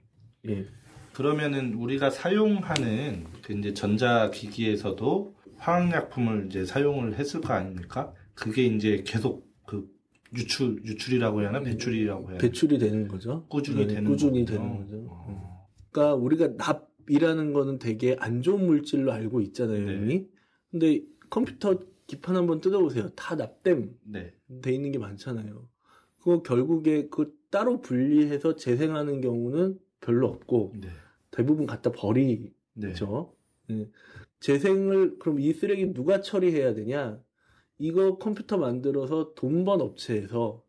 예. 그러면은 우리가 사용하는 그 이제 전자기기에서도 화학약품을 이제 사용을 했을 거 아닙니까? 그게 이제 계속 그 유출이라고 해야 하나? 배출이라고 해야 하나? 배출이 되는 거죠. 꾸준히 되는 거죠. 그러니까 우리가 납이라는 거는 되게 안 좋은 물질로 알고 있잖아요. 네. 근데 컴퓨터 기판 한번 뜯어보세요. 다 납땜 돼 있는 게 많잖아요. 그거 결국에 그 따로 분리해서 재생하는 경우는 별로 없고 대부분 갖다 버리죠. 네. 재생을 그럼 이 쓰레기 누가 처리해야 되냐? 이거 컴퓨터 만들어서 돈 번 업체에서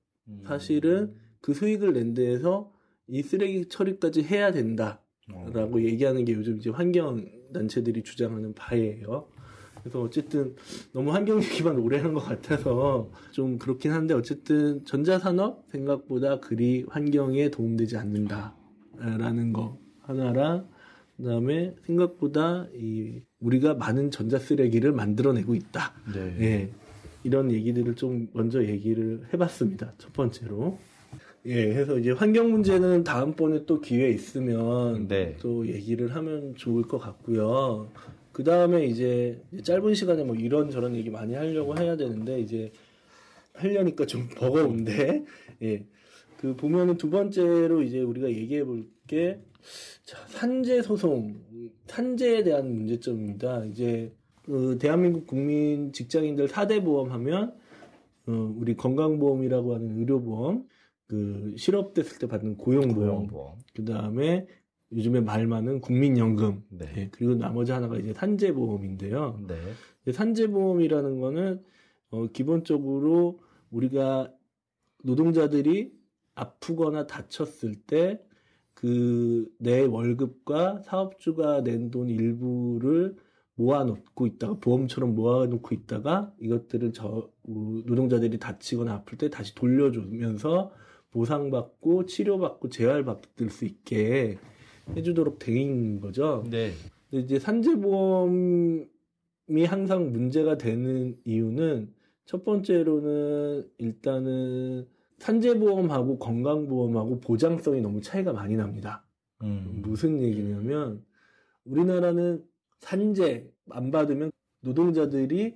사실은 그 수익을 낸 데에서 이 쓰레기 처리까지 해야 된다라고 얘기하는 게 요즘 이제 환경단체들이 주장하는 바예요. 그래서 어쨌든 너무 환경 얘기만 오래 하는 것 같아서 좀 그렇긴 한데 어쨌든 전자산업 생각보다 그리 환경에 도움되지 않는다라는 거 하나랑 그다음에 생각보다 이 우리가 많은 전자 쓰레기를 만들어내고 있다. 네. 예. 이런 얘기들을 좀 먼저 얘기를 해봤습니다. 첫 번째로. 예, 해서 이제 환경 문제는 다음번에 또 기회 있으면 네. 또 얘기를 하면 좋을 것 같고요. 그 다음에 이제 짧은 시간에 뭐 이런저런 얘기 많이 하려고 해야 되는데 이제 하려니까 좀 버거운데 예. 그 보면은 두 번째로 이제 우리가 얘기해 볼 게 자, 산재 소송, 산재에 대한 문제점입니다. 이제 그 대한민국 국민 직장인들 4대 보험 하면 우리 건강보험이라고 하는 의료보험, 그 실업됐을 때 받는 고용보험. 그 다음에 요즘에 말 많은 국민연금. 네. 네. 그리고 나머지 하나가 이제 산재보험인데요. 네. 산재보험이라는 거는 기본적으로 우리가 노동자들이 아프거나 다쳤을 때 그 내 월급과 사업주가 낸 돈 일부를 모아놓고 있다가 보험처럼 모아놓고 있다가 이것들을 노동자들이 다치거나 아플 때 다시 돌려주면서 보상받고 치료받고 재활받을 수 있게 해주도록 돼 있는 거죠. 네. 근데 이제 산재보험이 항상 문제가 되는 이유는 첫 번째로는 일단은 산재보험하고 건강보험하고 보장성이 너무 차이가 많이 납니다. 무슨 얘기냐면 우리나라는 산재 안 받으면 노동자들이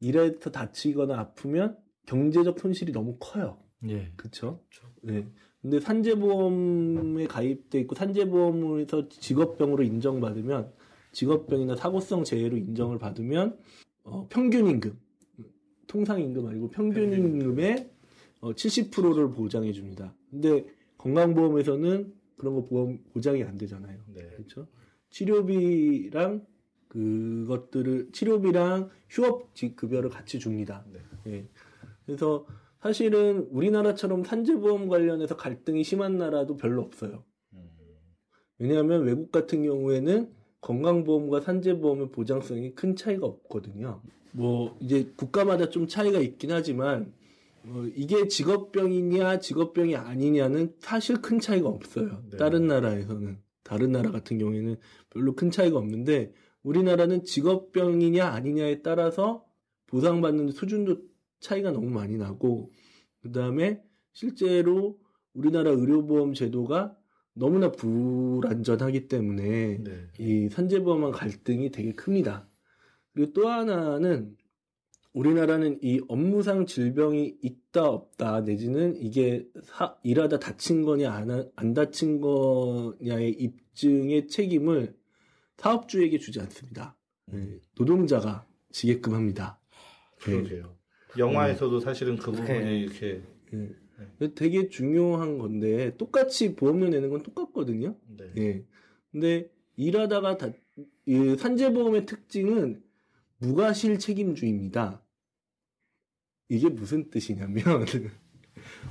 일해서 다치거나 아프면 경제적 손실이 너무 커요. 예, 그렇죠. 네. 근데 산재보험에 가입돼 있고 산재보험에서 직업병으로 인정받으면 직업병이나 사고성 재해로 인정을 받으면 평균임금, 통상임금 아니고 평균임금의 70%를 보장해 줍니다. 근데 건강보험에서는 그런 거 보험 보장이 안 되잖아요. 네. 그렇죠. 치료비랑 그것들을 치료비랑 휴업직 급여를 같이 줍니다. 네. 예. 그래서 사실은 우리나라처럼 산재보험 관련해서 갈등이 심한 나라도 별로 없어요. 왜냐하면 외국 같은 경우에는 건강보험과 산재보험의 보장성이 큰 차이가 없거든요. 뭐 이제 국가마다 좀 차이가 있긴 하지만 이게 직업병이냐 직업병이 아니냐는 사실 큰 차이가 없어요. 네. 다른 나라에서는. 다른 나라 같은 경우에는 별로 큰 차이가 없는데 우리나라는 직업병이냐 아니냐에 따라서 보상받는 수준도 차이가 너무 많이 나고 그다음에 실제로 우리나라 의료보험 제도가 너무나 불안전하기 때문에 네. 이 산재보험한 갈등이 되게 큽니다. 그리고 또 하나는 우리나라는 이 업무상 질병이 있다 없다 내지는 이게 일하다 다친 거냐 안 다친 거냐의 입증의 책임을 사업주에게 주지 않습니다. 네. 노동자가 지게끔 합니다. 그러게요. 네. 영화에서도 사실은 그 부분이 이렇게 네. 네. 되게 중요한 건데 똑같이 보험료 내는 건 똑같거든요. 네. 네. 근데 일하다가 산재보험의 특징은 무과실 책임주의입니다. 이게 무슨 뜻이냐면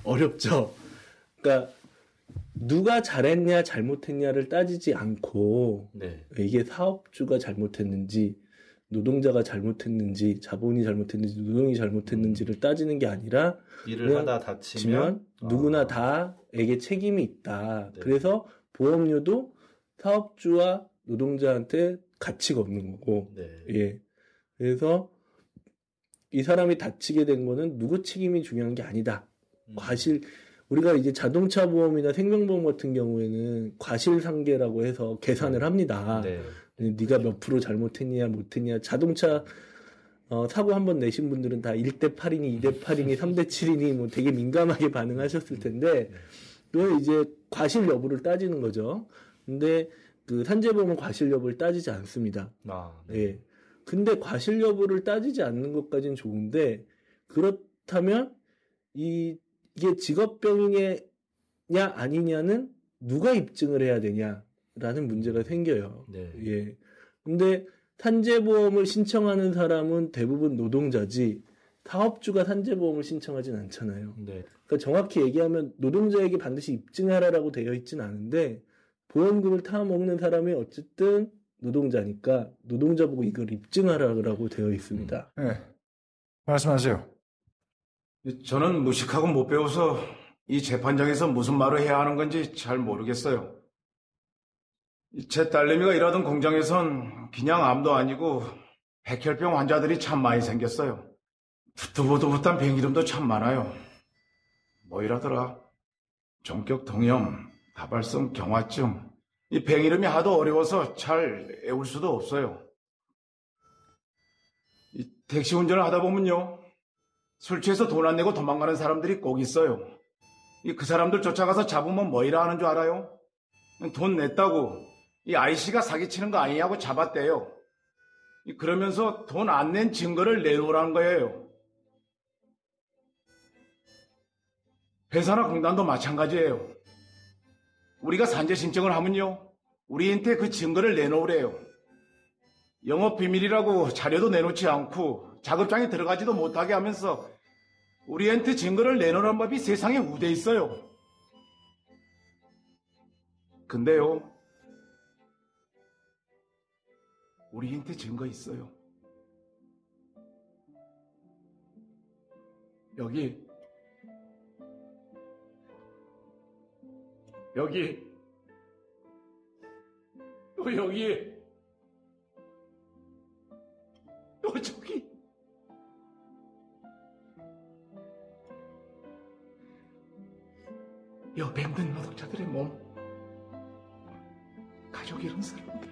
어렵죠. 그러니까 누가 잘했냐 잘못했냐를 따지지 않고 네. 이게 사업주가 잘못했는지 노동자가 잘못했는지 자본이 잘못했는지 노동이 잘못했는지를 따지는 게 아니라 일을 하다 다치면 누구나 다에게 책임이 있다. 네. 그래서 보험료도 사업주와 노동자한테 가치가 없는 거고 네. 예. 그래서 이 사람이 다치게 된 거는 누구 책임이 중요한 게 아니다. 과실 우리가 이제 자동차 보험이나 생명보험 같은 경우에는 과실상계라고 해서 계산을 합니다. 네. 네가 몇 프로 잘못했냐 못했냐 자동차 사고 한번 내신 분들은 다 1대 8이니 2대 8이니 3대 7이니 뭐 되게 민감하게 반응하셨을 텐데 그건 이제 과실 여부를 따지는 거죠. 근데 그 산재보험은 과실 여부를 따지지 않습니다. 아, 네. 예. 근데 과실 여부를 따지지 않는 것까지는 좋은데 그렇다면 이게 직업병이냐 아니냐는 누가 입증을 해야 되냐라는 문제가 생겨요. 네. 예. 근데 산재보험을 신청하는 사람은 대부분 노동자지 사업주가 산재보험을 신청하진 않잖아요. 네. 그러니까 정확히 얘기하면 노동자에게 반드시 입증하라라고 되어 있진 않은데 보험금을 타먹는 사람이 어쨌든 노동자니까 노동자보고 이걸 입증하라고 되어 있습니다. 네, 말씀하세요. 저는 무식하고 못 배워서 이 재판장에서 무슨 말을 해야 하는 건지 잘 모르겠어요. 제 딸내미가 일하던 공장에선 그냥 암도 아니고 백혈병 환자들이 참 많이 생겼어요. 부뚜부뚜부뚜한 병 이름도 참 많아요. 뭐 이라더라. 정격 동염, 다발성 경화증. 이 병 이름이 하도 어려워서 잘 외울 수도 없어요. 이 택시 운전을 하다 보면요. 술 취해서 돈 안 내고 도망가는 사람들이 꼭 있어요. 이 그 사람들 쫓아가서 잡으면 뭐 이라 하는 줄 알아요? 돈 냈다고 이 아이씨가 사기치는 거 아니냐고 잡았대요. 그러면서 돈 안 낸 증거를 내놓으라는 거예요. 회사나 공단도 마찬가지예요. 우리가 산재 신청을 하면요. 우리한테 그 증거를 내놓으래요. 영업 비밀이라고 자료도 내놓지 않고 작업장에 들어가지도 못하게 하면서 우리한테 증거를 내놓으라는 법이 세상에 우대 있어요. 근데요. 우리한테 증거 있어요. 여기 또 여기 또 저기 여백든 노동자들의 몸 가족 이런 사람들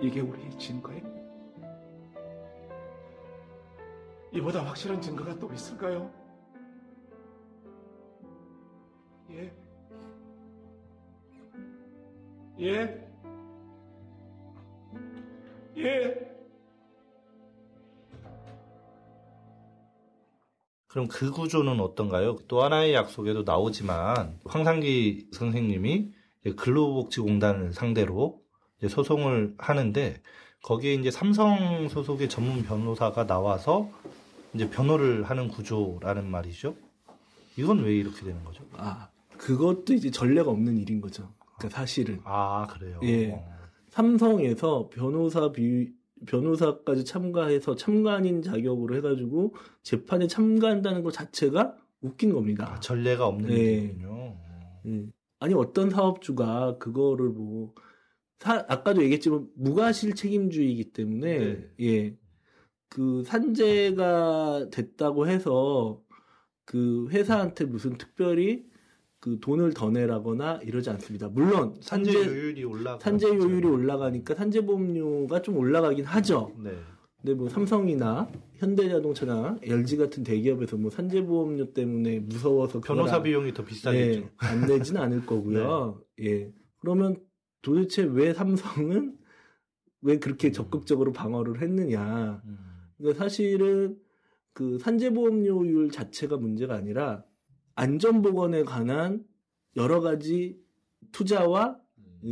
이게 우리의 증거예요? 이보다 확실한 증거가 또 있을까요? 예. 그럼 그 구조는 어떤가요? 또 하나의 약속에도 나오지만 황상기 선생님이 근로복지공단을 상대로 소송을 하는데 거기에 이제 삼성 소속의 전문 변호사가 나와서 이제 변호를 하는 구조라는 말이죠. 이건 왜 이렇게 되는 거죠? 아, 그것도 이제 전례가 없는 일인 거죠. 그러니까 사실은. 아, 그래요? 예. 삼성에서 변호사까지 참가해서 참관인 자격으로 해가지고 재판에 참가한다는 것 자체가 웃긴 겁니다. 아, 전례가 없는 일이군요. 예. 아니, 어떤 사업주가 그거를 뭐, 아까도 얘기했지만 무과실 책임주의이기 때문에, 네. 예. 그 산재가 됐다고 해서 그 회사한테 무슨 특별히 그 돈을 더 내라거나 이러지 않습니다. 물론 산재 요율이 올라가니까 산재보험료가 좀 올라가긴 하죠. 네. 근데 뭐 삼성이나 현대자동차나 LG 같은 대기업에서 뭐 산재보험료 때문에 무서워서 변호사 비용이 더 비싸겠죠. 네, 안 내진 않을 거고요. 네. 예. 그러면 도대체 왜 삼성은 왜 그렇게 적극적으로 방어를 했느냐? 그러니까 사실은 그 산재보험료율 자체가 문제가 아니라 안전보건에 관한 여러 가지 투자와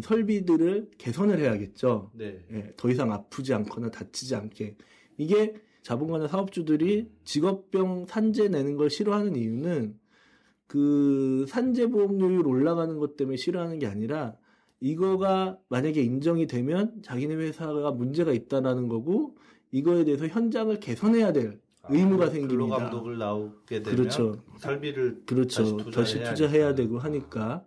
설비들을 개선을 해야겠죠. 네. 예, 더 이상 아프지 않거나 다치지 않게. 이게 자본가나 사업주들이 직업병 산재 내는 걸 싫어하는 이유는 그 산재보험료율 올라가는 것 때문에 싫어하는 게 아니라 이거가 만약에 인정이 되면 자기네 회사가 문제가 있다라는 거고 이거에 대해서 현장을 개선해야 될 의무가 생깁니다. 근로감독을 나오게 되면 그렇죠. 설비를 그렇죠. 다시 투자해야 되고 하니까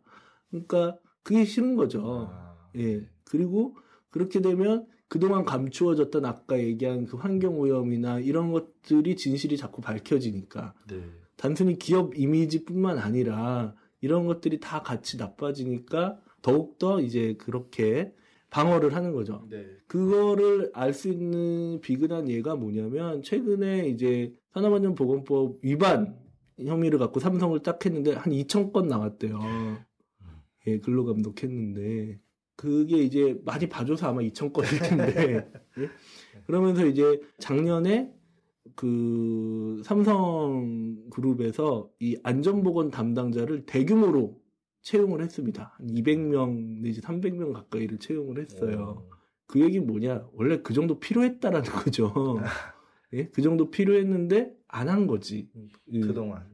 그러니까 그게 싫은 거죠. 아. 예. 그리고 그렇게 되면 그동안 감추어졌던 아까 얘기한 그 환경오염이나 이런 것들이 진실이 자꾸 밝혀지니까 네. 단순히 기업 이미지뿐만 아니라 이런 것들이 다 같이 나빠지니까 더욱더 이제 그렇게 방어를 하는 거죠. 네. 그거를 알 수 있는 비근한 예가 뭐냐면 최근에 이제 산업안전보건법 위반 혐의를 갖고 삼성을 딱 했는데 한 2,000건 나왔대요. 예, 근로감독했는데 그게 이제 많이 봐줘서 아마 2,000건일 텐데 예? 그러면서 이제 작년에 그 삼성그룹에서 이 안전보건 담당자를 대규모로 채용을 했습니다. 한 200명 내지 300명 가까이를 채용을 했어요. 오. 그 얘기는 뭐냐? 원래 그 정도 필요했다라는 거죠. 예? 그 정도 필요했는데 안 한 거지. 그동안.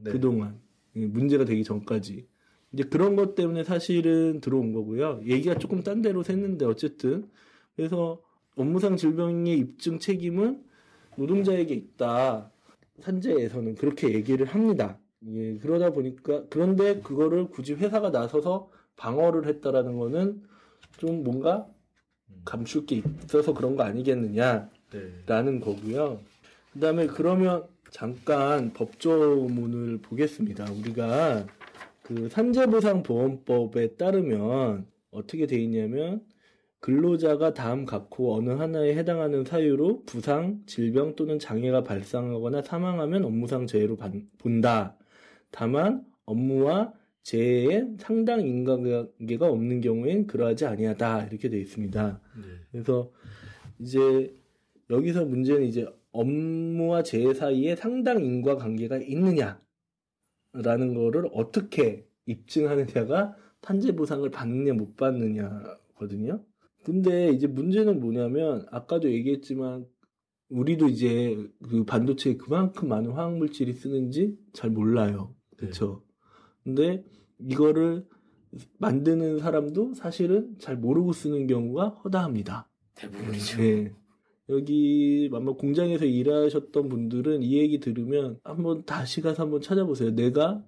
네. 문제가 되기 전까지. 이제 그런 것 때문에 사실은 들어온 거고요. 얘기가 조금 딴 데로 샜는데 어쨌든 그래서 업무상 질병의 입증 책임은 노동자에게 있다. 산재에서는 그렇게 얘기를 합니다. 예, 그러다 보니까 그런데 그거를 굳이 회사가 나서서 방어를 했다라는 거는 좀 뭔가 감출 게 있어서 그런 거 아니겠느냐라는 거고요. 그다음에 그러면 잠깐 법조문을 보겠습니다. 우리가 그 산재보상보험법에 따르면 어떻게 돼 있냐면 근로자가 다음 각호 어느 하나에 해당하는 사유로 부상, 질병 또는 장애가 발생하거나 사망하면 업무상 재해로 본다. 다만 업무와 재해에 상당 인과관계가 없는 경우엔 그러하지 아니하다. 이렇게 돼 있습니다. 네. 그래서 이제 여기서 문제는 이제 업무와 재해 사이에 상당 인과관계가 있느냐라는 거를 어떻게 입증하느냐가 산재보상을 받느냐 못 받느냐거든요. 근데 이제 문제는 뭐냐면 아까도 얘기했지만 우리도 이제 그 반도체에 그만큼 많은 화학물질이 쓰는지 잘 몰라요. 그렇죠? 네. 근데 이거를 만드는 사람도 사실은 잘 모르고 쓰는 경우가 허다합니다. 대부분이죠. 네. 여기 아마 공장에서 일하셨던 분들은 이 얘기 들으면 한번 다시 가서 한번 찾아보세요. 내가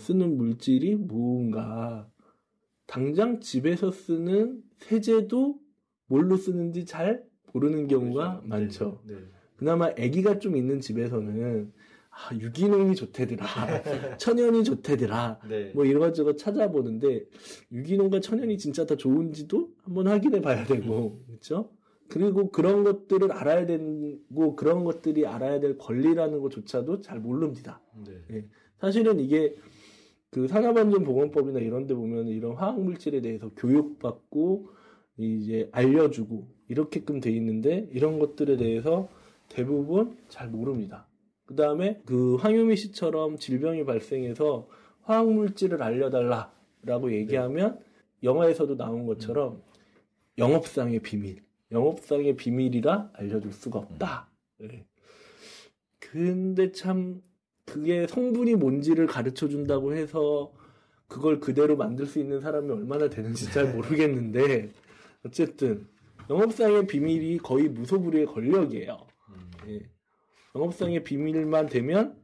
쓰는 물질이 뭔가. 당장 집에서 쓰는 세제도 뭘로 쓰는지 잘 모르는 경우가 많죠. 네. 그나마 아기가 좀 있는 집에서는 아, 유기농이 좋대더라. 천연이 좋대더라. 네. 뭐 이것저것 찾아보는데 유기농과 천연이 진짜 다 좋은지도 한번 확인해 봐야 되고. 그렇죠? 그리고 그런 것들을 알아야 되고 그런 것들이 알아야 될 권리라는 것조차도 잘 모릅니다. 네. 네. 사실은 이게 그 산업안전보건법이나 이런 데 보면 이런 화학물질에 대해서 교육받고 이제 알려주고 이렇게끔 돼 있는데 이런 것들에 대해서 대부분 잘 모릅니다. 그 다음에 그 황유미 씨처럼 질병이 발생해서 화학물질을 알려달라라고 얘기하면 네. 영화에서도 나온 것처럼 영업상의 비밀, 영업상의 비밀이라 알려줄 수가 없다. 네. 근데 참 그게 성분이 뭔지를 가르쳐준다고 해서 그걸 그대로 만들 수 있는 사람이 얼마나 되는지 잘 모르겠는데 어쨌든 영업상의 비밀이 거의 무소불위의 권력이에요. 예. 영업상의 비밀만 되면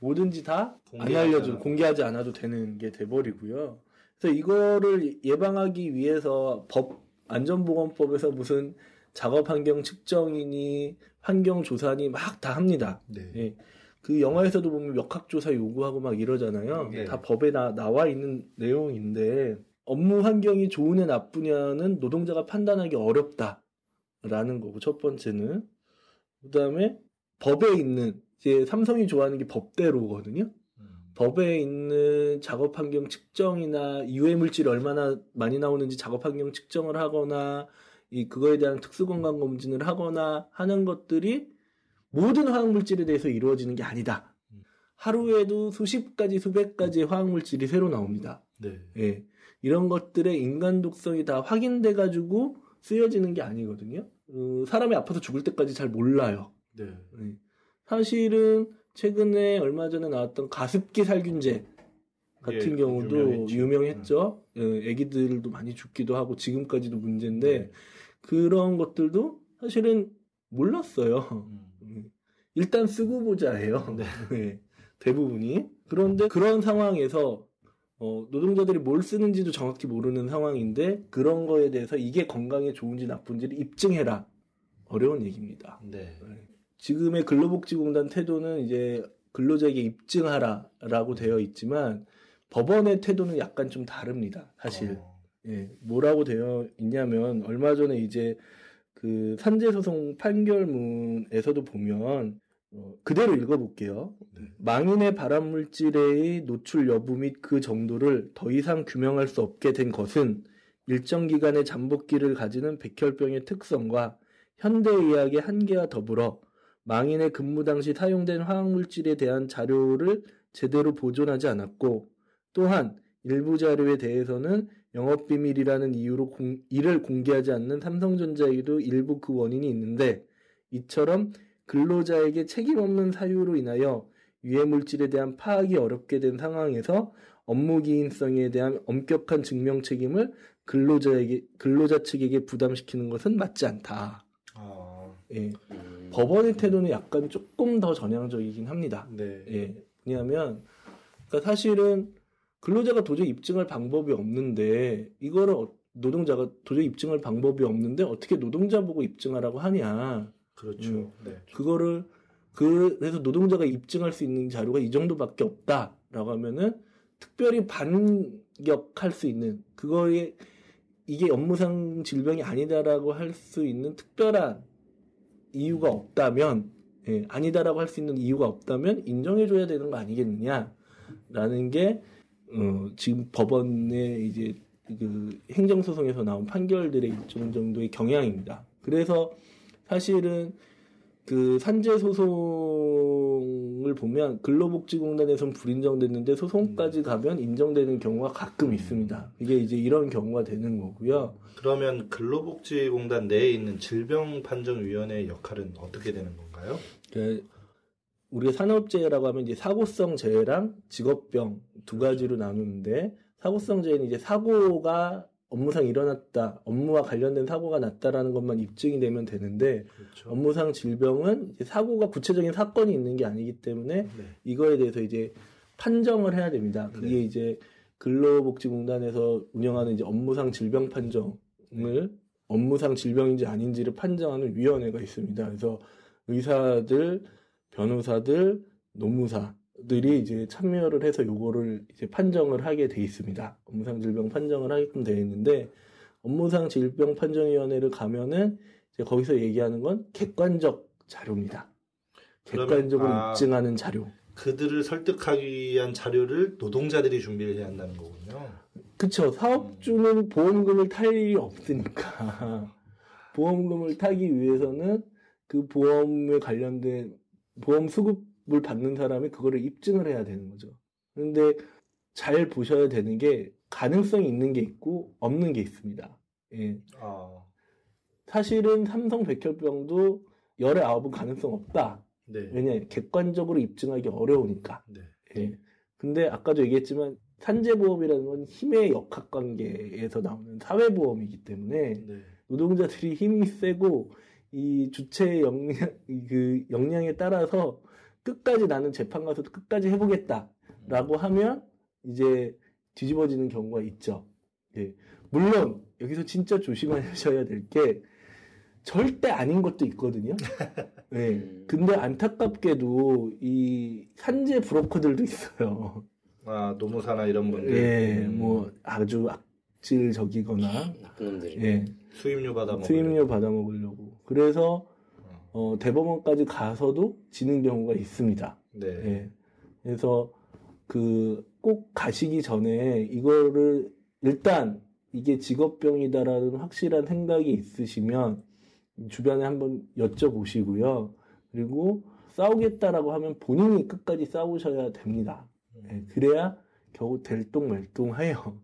뭐든지 다 안 알려줘 공개하지 않아도 되는 게 돼버리고요. 그래서 이거를 예방하기 위해서 법 안전보건법에서 무슨 작업환경 측정이니 환경조사니 막 다 합니다. 네. 예. 그 영화에서도 보면 역학조사 요구하고 막 이러잖아요. 네. 다 법에 나와 있는 내용인데 업무 환경이 좋으냐 나쁘냐는 노동자가 판단하기 어렵다라는 거고 첫 번째는 그다음에 법에 있는 이제 삼성이 좋아하는 게 법대로거든요. 법에 있는 작업 환경 측정이나 유해 물질이 얼마나 많이 나오는지 작업 환경 측정을 하거나 이 그거에 대한 특수 건강 검진을 하거나 하는 것들이 모든 화학물질에 대해서 이루어지는 게 아니다. 하루에도 수십 가지, 수백 가지의 화학물질이 새로 나옵니다. 네. 예. 이런 것들의 인간 독성이 다 확인돼가지고 쓰여지는 게 아니거든요. 사람이 아파서 죽을 때까지 잘 몰라요. 네. 예. 사실은 최근에 얼마 전에 나왔던 가습기 살균제 같은 경우도 유명했죠. 예, 애기들도 많이 죽기도 하고 지금까지도 문제인데 그런 것들도 사실은 몰랐어요. 일단 쓰고 보자예요. 네. 네. 대부분이. 그런데 그런 상황에서 노동자들이 뭘 쓰는지도 정확히 모르는 상황인데 그런 거에 대해서 이게 건강에 좋은지 나쁜지를 입증해라. 어려운 얘기입니다. 네. 네. 지금의 근로복지공단 태도는 이제 근로자에게 입증하라라고 되어 있지만 법원의 태도는 약간 좀 다릅니다. 사실. 네. 뭐라고 되어 있냐면 얼마 전에 이제 그 산재소송 판결문에서도 보면 그대로 읽어볼게요. 네. 망인의 발암물질의 노출 여부 및 그 정도를 더 이상 규명할 수 없게 된 것은 일정 기간의 잠복기를 가지는 백혈병의 특성과 현대의학의 한계와 더불어 망인의 근무 당시 사용된 화학물질에 대한 자료를 제대로 보존하지 않았고 또한 일부 자료에 대해서는 영업비밀이라는 이유로 이를 공개하지 않는 삼성전자에게도 일부 그 원인이 있는데 이처럼 근로자에게 책임 없는 사유로 인하여 유해 물질에 대한 파악이 어렵게 된 상황에서 업무 기인성에 대한 엄격한 증명 책임을 근로자 측에게 부담시키는 것은 맞지 않다. 예. 법원의 태도는 약간 조금 더 전향적이긴 합니다. 네. 예. 왜냐하면 그러니까 사실은 근로자가 도저히 입증할 방법이 없는데 이거를 노동자가 도저히 입증할 방법이 없는데 어떻게 노동자 보고 입증하라고 하냐. 그렇죠. 네. 그거를 그래서 노동자가 입증할 수 있는 자료가 이 정도밖에 없다라고 하면은 특별히 반격할 수 있는 그거에 이게 업무상 질병이 아니다라고 할 수 있는 특별한 이유가 없다면 예, 아니다라고 할 수 있는 이유가 없다면 인정해줘야 되는 거 아니겠느냐라는 게 지금 법원의 이제 그 행정소송에서 나온 판결들의 일정 정도의 경향입니다. 그래서 사실은 그 산재 소송을 보면 근로복지공단에서는 불인정됐는데 소송까지 가면 인정되는 경우가 가끔 있습니다. 이게 이제 이런 경우가 되는 거고요. 그러면 근로복지공단 내에 있는 질병판정위원회의 역할은 어떻게 되는 건가요? 네. 우리가 산업재해라고 하면 이제 사고성 재해랑 직업병 두 가지로 나누는데 사고성 재해는 이제 사고가 업무상 일어났다, 업무와 관련된 사고가 났다라는 것만 입증이 되면 되는데 그렇죠. 업무상 질병은 이제 사고가 구체적인 사건이 있는 게 아니기 때문에 네. 이거에 대해서 이제 판정을 해야 됩니다. 그게 네. 이제 근로복지공단에서 운영하는 이제 업무상 질병 판정을 네. 업무상 질병인지 아닌지를 판정하는 위원회가 있습니다. 그래서 의사들, 변호사들, 노무사들이 이제 참여를 해서 요거를 이제 판정을 하게 돼 있습니다. 업무상 질병 판정을 하게끔 되어 있는데, 업무상 질병 판정위원회를 가면은, 이제 거기서 얘기하는 건 객관적 자료입니다. 객관적으로 입증하는 자료. 그들을 설득하기 위한 자료를 노동자들이 준비를 해야 한다는 거군요. 그쵸. 사업주는 보험금을 탈 일이 없으니까. 보험금을 타기 위해서는 그 보험에 관련된 보험 수급을 받는 사람이 그거를 입증을 해야 되는 거죠. 그런데 잘 보셔야 되는 게 가능성이 있는 게 있고 없는 게 있습니다. 예. 사실은 삼성 백혈병도 19은 가능성 없다. 네. 왜냐 객관적으로 입증하기 어려우니까. 네. 예. 근데 아까도 얘기했지만 산재보험이라는 건 힘의 역학관계에서 나오는 사회보험이기 때문에 네. 노동자들이 힘이 세고 이 주체의 역량에 따라서 끝까지 나는 재판 가서 끝까지 해보겠다라고 하면 이제 뒤집어지는 경우가 있죠. 예. 물론 여기서 진짜 조심하셔야 될 게 절대 아닌 것도 있거든요. 예. 근데 안타깝게도 이 산재 브로커들도 있어요. 아 노무사나 이런 분들. 예, 뭐 아주 악질적이거나 나쁜 놈들이. 예. 수임료 받아먹으려고. 그래서, 대법원까지 가서도 지는 경우가 있습니다. 네. 예. 그래서, 꼭 가시기 전에 이거를, 일단, 이게 직업병이다라는 확실한 생각이 있으시면, 주변에 한번 여쭤보시고요. 그리고, 싸우겠다라고 하면 본인이 끝까지 싸우셔야 됩니다. 예. 그래야 겨우 될똥말똥 해요.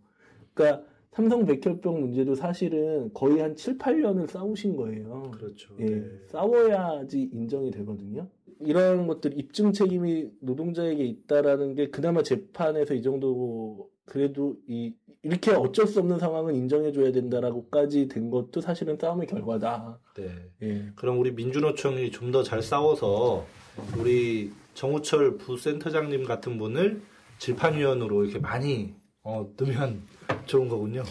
그러니까, 삼성 백혈병 문제도 사실은 거의 한 7, 8년을 싸우신 거예요. 그렇죠. 예, 네. 싸워야지 인정이 되거든요. 이런 것들 입증 책임이 노동자에게 있다라는 게 그나마 재판에서 이 정도고 그래도 이렇게 어쩔 수 없는 상황은 인정해줘야 된다라고까지 된 것도 사실은 싸움의 결과다. 네. 예. 그럼 우리 민주노총이 좀 더 잘 싸워서 우리 정우철 부센터장님 같은 분을 질판위원으로 이렇게 많이 넣으면 좋은 거군요.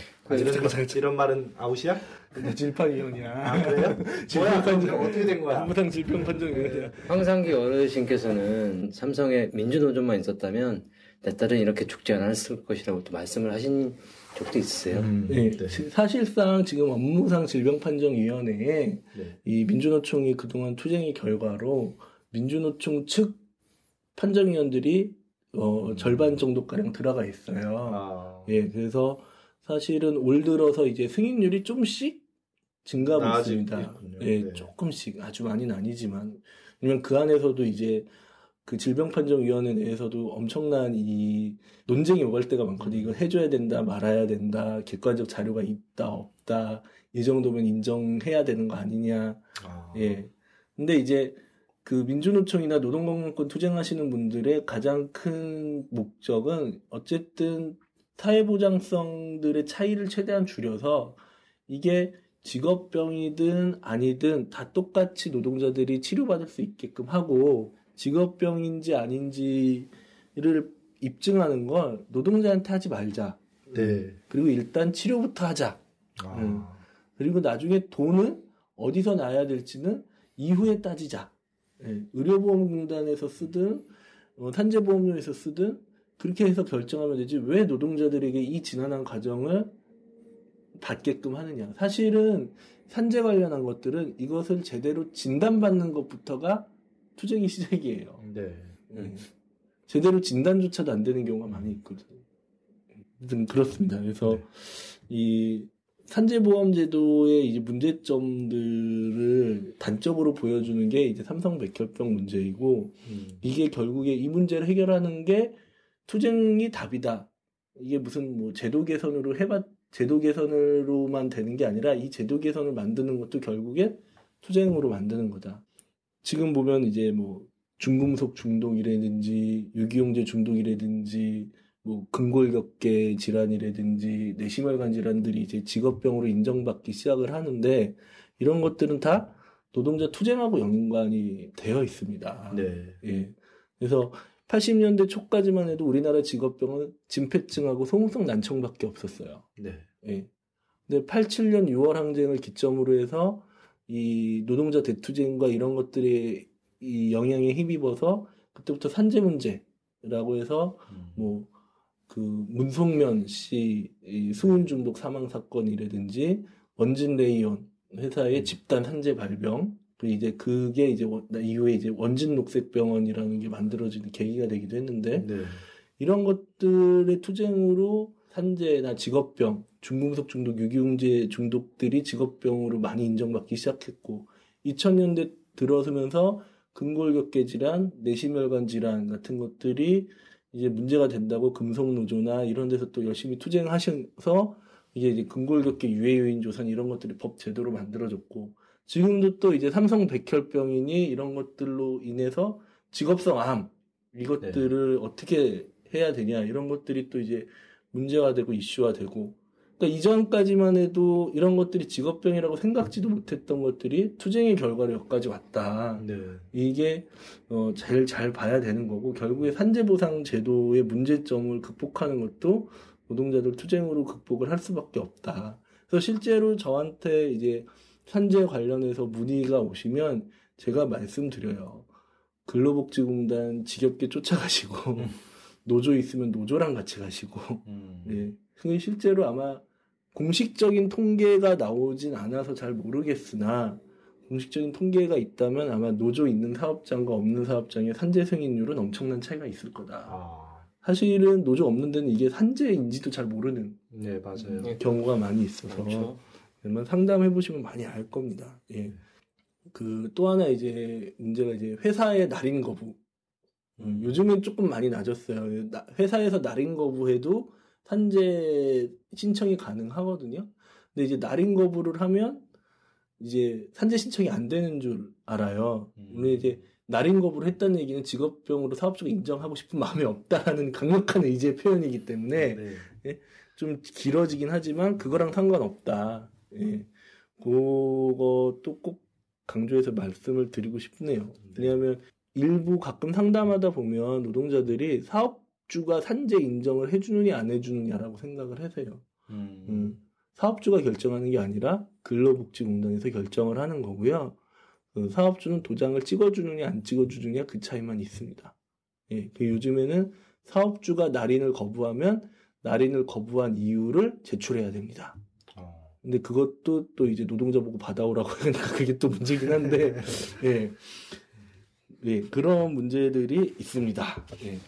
이런 말은 아웃이야? 근데 질판위원이야. 아, 그래요? 뭐야? 어떻게 된 거야? 업무상 질병 판정위원이야. 황상기 어르신께서는 삼성에 민주노총만 있었다면 내 딸은 이렇게 죽지 않았을 것이라고 또 말씀을 하신 적도 있으세요. 네. 네. 사실상 지금 업무상 질병 판정위원회에 네. 이 민주노총이 그동안 투쟁의 결과로 민주노총 측 판정위원들이 절반 정도가량 들어가 있어요. 예, 그래서 사실은 올 들어서 이제 승인율이 좀씩 증가하고 있습니다. 예, 네. 조금씩 아주 많이는 아니지만, 왜냐면 그 안에서도 이제 그 질병판정위원회 내에서도 엄청난 이 논쟁이 오갈 때가 많거든요. 이걸 해줘야 된다, 말아야 된다, 객관적 자료가 있다, 없다, 이 정도면 인정해야 되는 거 아니냐. 예. 근데 이제 그 민주노총이나 노동건강권 투쟁하시는 분들의 가장 큰 목적은 어쨌든 사회보장성들의 차이를 최대한 줄여서 이게 직업병이든 아니든 다 똑같이 노동자들이 치료받을 수 있게끔 하고, 직업병인지 아닌지를 입증하는 건 노동자한테 하지 말자. 네. 그리고 일단 치료부터 하자. 아. 그리고 나중에 돈은 어디서 나야 될지는 이후에 따지자. 네. 의료보험공단에서 쓰든 산재보험료에서 쓰든 그렇게 해서 결정하면 되지, 왜 노동자들에게 이 지난한 과정을 받게끔 하느냐. 사실은 산재 관련한 것들은 이것을 제대로 진단받는 것부터가 투쟁의 시작이에요. 네. 제대로 진단조차도 안 되는 경우가 많이 있거든요. 그렇습니다. 그래서 네. 이 산재보험제도의 이제 문제점들을 단적으로 보여주는 게 이제 삼성 백혈병 문제이고, 이게 결국에 이 문제를 해결하는 게 투쟁이 답이다. 이게 무슨 뭐 제도 개선으로 제도 개선으로만 되는 게 아니라 이 제도 개선을 만드는 것도 결국엔 투쟁으로 만드는 거다. 지금 보면 이제 뭐 중금속 중독이라든지 유기용제 중독이라든지 뭐 근골격계 질환이라든지 뇌심혈관 질환들이 이제 직업병으로 인정받기 시작을 하는데, 이런 것들은 다 노동자 투쟁하고 연관이 되어 있습니다. 네. 예. 그래서 80년대 초까지만 해도 우리나라 직업병은 진폐증하고 소음성 난청밖에 없었어요. 네. 예. 근데 87년 6월 항쟁을 기점으로 해서 이 노동자 대투쟁과 이런 것들의 이 영향에 힘입어서 그때부터 산재 문제라고 해서 뭐 그 문송면 씨 수은 중독 사망 사건이라든지 원진 레이온 회사의 집단 산재 발병, 그 이제 그게 이제 이후에 이제 원진 녹색병원이라는 게 만들어지는 계기가 되기도 했는데, 네. 이런 것들의 투쟁으로 산재나 직업병, 중금속 중독, 유기용제 중독들이 직업병으로 많이 인정받기 시작했고, 2000년대 들어서면서 근골격계 질환, 뇌심혈관 질환 같은 것들이 이제 문제가 된다고 금속노조나 이런 데서 또 열심히 투쟁하셔서 이제 근골격계 유해 요인 조산 이런 것들이 법 제도로 만들어졌고, 지금도 또 이제 삼성 백혈병이니 이런 것들로 인해서 직업성 암 이것들을 네. 어떻게 해야 되냐 이런 것들이 또 이제 문제가 되고 이슈화 되고, 그러니까 이전까지만 해도 이런 것들이 직업병이라고 생각지도 못했던 것들이 투쟁의 결과로 여기까지 왔다. 네. 이게 제일 잘 봐야 되는 거고, 결국에 산재보상 제도의 문제점을 극복하는 것도 노동자들 투쟁으로 극복을 할 수밖에 없다. 그래서 실제로 저한테 이제 산재 관련해서 문의가 오시면 제가 말씀드려요. 근로복지공단 지겹게 쫓아가시고 노조 있으면 노조랑 같이 가시고 네. 그게 실제로 아마 공식적인 통계가 나오진 않아서 잘 모르겠으나 공식적인 통계가 있다면 아마 노조 있는 사업장과 없는 사업장의 산재 승인율은 엄청난 차이가 있을 거다. 아. 사실은 노조 없는 데는 이게 산재인지도 잘 모르는 네, 맞아요. 경우가 많이 있어서 그렇죠. 상담해 보시면 많이 알 겁니다. 예. 그 또 하나 이제 문제가 이제 회사의 날인 거부. 요즘엔 조금 많이 낮았어요. 회사에서 날인 거부해도 산재 신청이 가능하거든요. 근데 이제 날인 거부를 하면 이제 산재 신청이 안 되는 줄 알아요. 물론 이제 날인 거부를 했다는 얘기는 직업병으로 사업주가 인정하고 싶은 마음이 없다라는 강력한 의지의 표현이기 때문에 네. 예. 좀 길어지긴 하지만 그거랑 상관없다. 예. 그것도 꼭 강조해서 말씀을 드리고 싶네요. 왜냐하면 일부 가끔 상담하다 보면 노동자들이 사업주가 산재 인정을 해주느냐 안 해주느냐라고 생각을 하세요. 사업주가 결정하는 게 아니라 근로복지공단에서 결정을 하는 거고요. 사업주는 도장을 찍어주느냐 안 찍어주느냐 그 차이만 있습니다. 예. 그 요즘에는 사업주가 날인을 거부하면 날인을 거부한 이유를 제출해야 됩니다. 근데 그것도 또 이제 노동자 보고 받아오라고 하니까 그게 또 문제긴 한데, 예. 예, 그런 문제들이 있습니다. 예.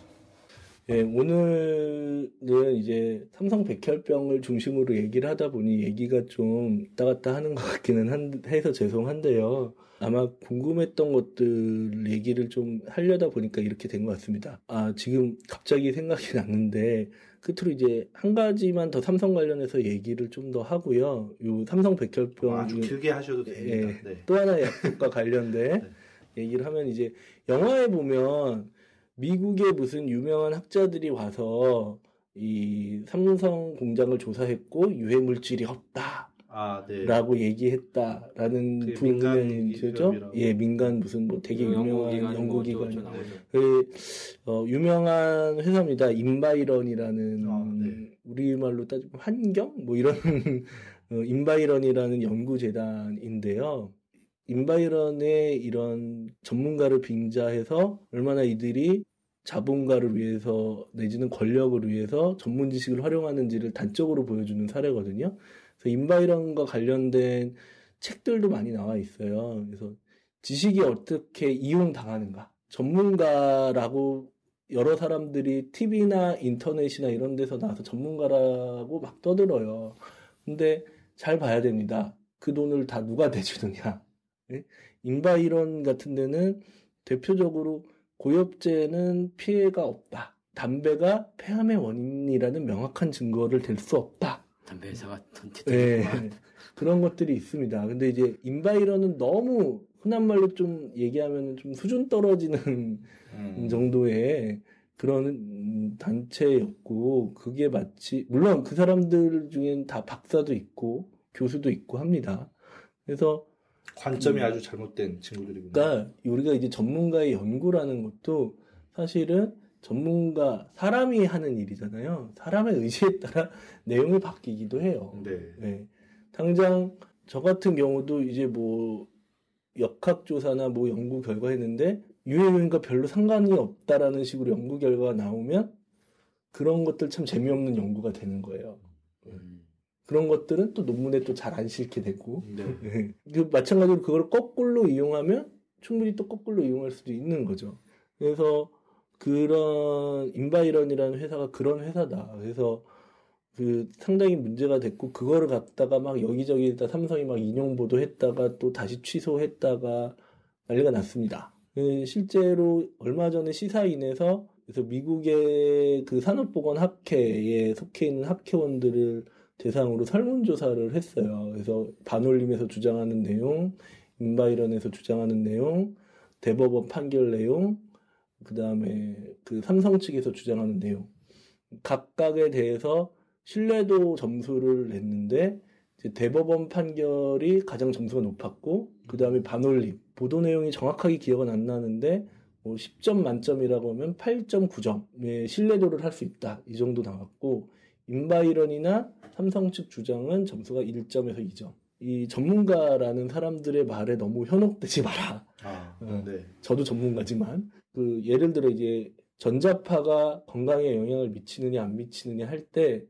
예, 오늘은 이제 삼성 백혈병을 중심으로 얘기를 하다 보니 얘기가 좀 왔다 갔다 하는 것 같기는 해서 죄송한데요. 아마 궁금했던 것들 얘기를 좀 하려다 보니까 이렇게 된 것 같습니다. 아, 지금 갑자기 생각이 났는데, 끝으로 이제 한 가지만 더 삼성 관련해서 얘기를 좀 더 하고요. 요 삼성 백혈병 아주 길게 하셔도 됩니다. 예, 네. 또 하나의 약속과 관련된 얘기를 하면 이제 영화에 보면 미국의 무슨 유명한 학자들이 와서 이 삼성 공장을 조사했고 유해 물질이 없다. 아, 네. 라고 얘기했다라는 그 분명이죠. 예, 민간 무슨 뭐 되게 유명한 연구기관. 유명한 회사입니다. 인바이런이라는 아, 네. 우리말로 따지면 환경? 뭐 이런 인바이런이라는 연구재단인데요. 인바이런의 이런 전문가를 빙자해서 얼마나 이들이 자본가를 위해서 내지는 권력을 위해서 전문 지식을 활용하는지를 단적으로 보여주는 사례거든요. 그래서 인바이런과 관련된 책들도 많이 나와 있어요. 그래서 지식이 어떻게 이용당하는가. 전문가라고 여러 사람들이 TV나 인터넷이나 이런 데서 나와서 전문가라고 막 떠들어요. 근데 잘 봐야 됩니다. 그 돈을 다 누가 대주느냐. 인바이런 같은 데는 대표적으로 고엽제는 피해가 없다. 담배가 폐암의 원인이라는 명확한 증거를 댈 수 없다. 담배 회사가 네. 그런 것들이 있습니다. 근데 이제 인바이런은 너무 흔한 말로 좀 얘기하면 좀 수준 떨어지는 정도의 그런 단체였고 그게 마치 물론 그 사람들 중엔 다 박사도 있고 교수도 있고 합니다. 그래서 관점이 아주 잘못된 친구들이군요. 그러니까 우리가 이제 전문가의 연구라는 것도 사실은 전문가 사람이 하는 일이잖아요. 사람의 의지에 따라 내용이 바뀌기도 해요. 네. 네. 당장 저 같은 경우도 이제 뭐 역학조사나 뭐 연구 결과 했는데 유해요인과 별로 상관이 없다라는 식으로 연구 결과가 나오면 그런 것들 참 재미없는 연구가 되는 거예요. 그런 것들은 또 논문에 또 잘 안 실게 되고 네. 마찬가지로 그걸 거꾸로 이용하면 충분히 또 거꾸로 이용할 수도 있는 거죠. 그래서 그런 인바이런이라는 회사가 그런 회사다. 그래서 그 상당히 문제가 됐고 그거를 갖다가 막 여기저기다 삼성이 막 인용 보도했다가 또 다시 취소했다가 난리가 났습니다. 실제로 얼마 전에 시사인에서 그래서 미국의 그 산업보건학회에 속해 있는 학회원들을 대상으로 설문조사를 했어요. 그래서 반올림에서 주장하는 내용, 인바이런에서 주장하는 내용, 대법원 판결 내용, 그 다음에 그 삼성 측에서 주장하는 내용. 각각에 대해서 신뢰도 점수를 냈는데 이제 대법원 판결이 가장 점수가 높았고 그 다음에 반올림. 보도 내용이 정확하게 기억은 안 나는데 뭐 10점 만점이라고 하면 8.9점의 신뢰도를 할 수 있다. 이 정도 나왔고 인바이런이나 삼성 측 주장은 점수가 1점에서 2점. 이 전문가라는 사람들의 말에 너무 현혹되지 마라. 아, 네. 저도 전문가지만 그 예를 들어 이제 전자파가 건강에 영향을 미치느냐 안 미치느냐 할 때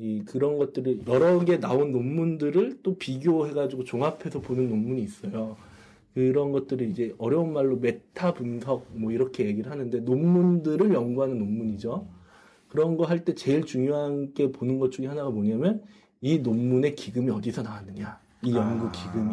이 그런 것들을 여러 개 나온 논문들을 또 비교해가지고 종합해서 보는 논문이 있어요. 그런 것들을 이제 어려운 말로 메타 분석 뭐 이렇게 얘기를 하는데 논문들을 연구하는 논문이죠. 그런 거 할 때 제일 중요한 게 보는 것 중에 하나가 뭐냐면 이 논문의 기금이 어디서 나왔느냐. 이 연구 기금이.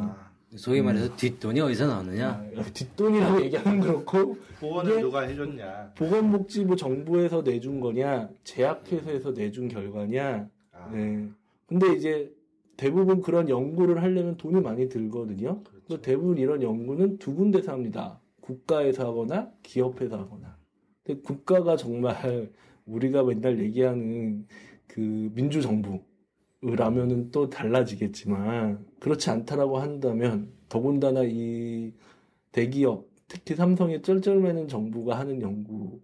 소위 말해서 뒷돈이 어디서 나왔느냐. 아, 뒷돈이라고 얘기하면 그렇고. 보건을 누가 해줬냐. 보건복지부 정부에서 내준 거냐. 제약회사에서 내준 결과냐. 네. 근데 이제 대부분 그런 연구를 하려면 돈이 많이 들거든요. 그렇죠. 대부분 이런 연구는 두 군데서 합니다. 국가에서 하거나 기업에서 하거나. 근데 국가가 정말 우리가 맨날 얘기하는 그 민주정부라면은 또 달라지겠지만 그렇지 않다라고 한다면 더군다나 이 대기업 특히 삼성의 쩔쩔매는 정부가 하는 연구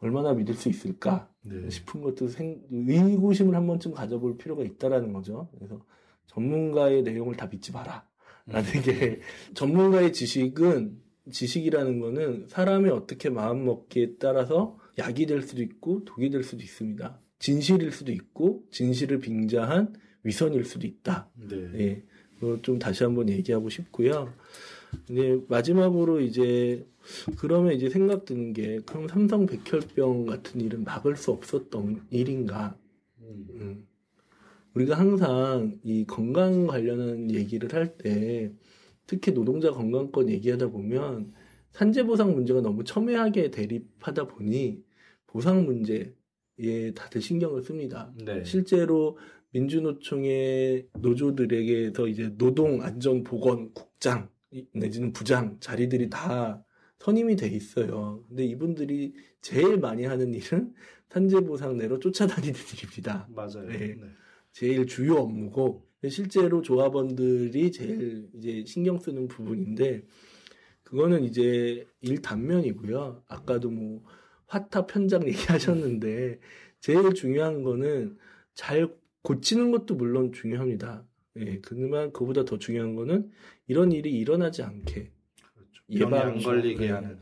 얼마나 믿을 수 있을까 네. 싶은 것도 의구심을 한 번쯤 가져볼 필요가 있다라는 거죠. 그래서 전문가의 내용을 다 믿지 마라 라는 게 전문가의 지식이라는 거는 사람이 어떻게 마음 먹기에 따라서 약이 될 수도 있고 독이 될 수도 있습니다. 진실일 수도 있고 진실을 빙자한 위선일 수도 있다. 네. 네. 좀 다시 한번 얘기하고 싶고요. 네, 마지막으로 이제 그러면 이제 생각드는 게 그럼 삼성 백혈병 같은 일은 막을 수 없었던 일인가? 우리가 항상 이 건강 관련한 얘기를 할 때 특히 노동자 건강권 얘기하다 보면 산재보상 문제가 너무 첨예하게 대립하다 보니 보상 문제에 다들 신경을 씁니다. 네. 실제로 민주노총의 노조들에게서 이제 노동안전보건국장 내지는 부장 자리들이 다 선임이 돼 있어요. 근데 이분들이 제일 많이 하는 일은 산재보상 내로 쫓아다니는 일입니다. 맞아요. 네. 네. 제일 주요 업무고, 실제로 조합원들이 제일 이제 신경 쓰는 부분인데, 그거는 이제 일 단면이고요. 아까도 뭐 화탑 편장 얘기하셨는데, 제일 중요한 거는 잘 고치는 것도 물론 중요합니다. 예, 그만 그보다 더 중요한 거는 이런 일이 일어나지 않게. 예방,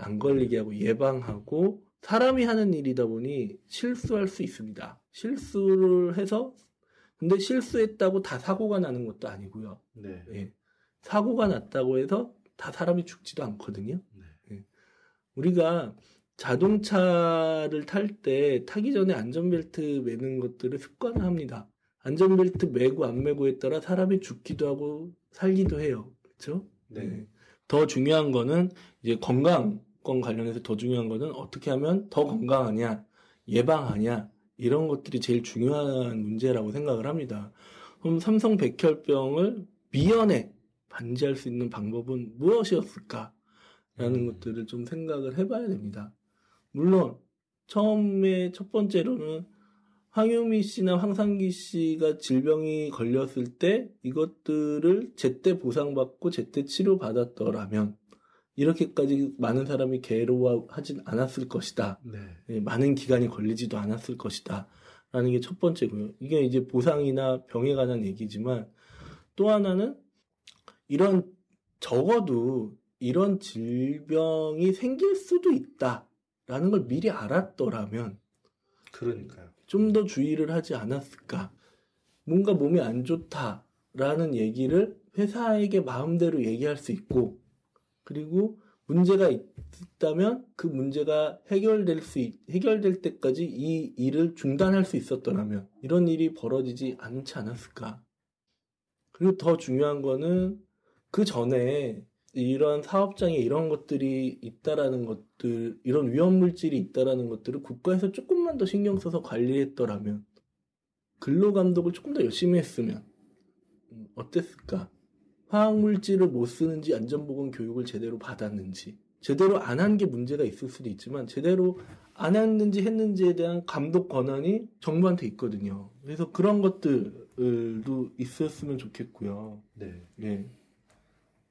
안 걸리게 하고 예방하고, 사람이 하는 일이다 보니 실수할 수 있습니다. 실수를 해서, 근데 실수했다고 다 사고가 나는 것도 아니고요. 네. 예. 사고가 났다고 해서 다 사람이 죽지도 않거든요. 네. 예. 우리가 자동차를 탈 때 타기 전에 안전벨트 매는 것들을 습관화합니다. 안전벨트 매고 안 매고에 따라 사람이 죽기도 하고 살기도 해요. 그렇죠? 네. 예. 더 중요한 거는 이제 건강권 관련해서 더 중요한 거는 어떻게 하면 더 건강하냐, 예방하냐, 이런 것들이 제일 중요한 문제라고 생각을 합니다. 그럼 삼성 백혈병을 미연에 방지할 수 있는 방법은 무엇이었을까라는 것들을 좀 생각을 해봐야 됩니다. 물론 처음에 첫 번째로는 황유미 씨나 황상기 씨가 질병이 걸렸을 때 이것들을 제때 보상받고 제때 치료받았더라면 이렇게까지 많은 사람이 괴로워하진 않았을 것이다. 네. 많은 기간이 걸리지도 않았을 것이다. 라는 게 첫 번째고요. 이게 이제 보상이나 병에 관한 얘기지만 또 하나는 이런 적어도 이런 질병이 생길 수도 있다라는 걸 미리 알았더라면 그러니까요. 좀 더 주의를 하지 않았을까. 뭔가 몸이 안 좋다라는 얘기를 회사에게 마음대로 얘기할 수 있고, 그리고 문제가 있다면 그 문제가 해결될 때까지 이 일을 중단할 수 있었더라면 이런 일이 벌어지지 않지 않았을까. 그리고 더 중요한 거는 그 전에 이런 사업장에 이런 것들이 있다라는 것들, 이런 위험물질이 있다라는 것들을 국가에서 조금만 더 신경 써서 관리했더라면, 근로감독을 조금 더 열심히 했으면 어땠을까? 화학물질을 못 쓰는지 안전보건 교육을 제대로 받았는지, 제대로 안 한 게 문제가 있을 수도 있지만 제대로 안 했는지에 대한 감독 권한이 정부한테 있거든요. 그래서 그런 것들도 있었으면 좋겠고요. 네. 네.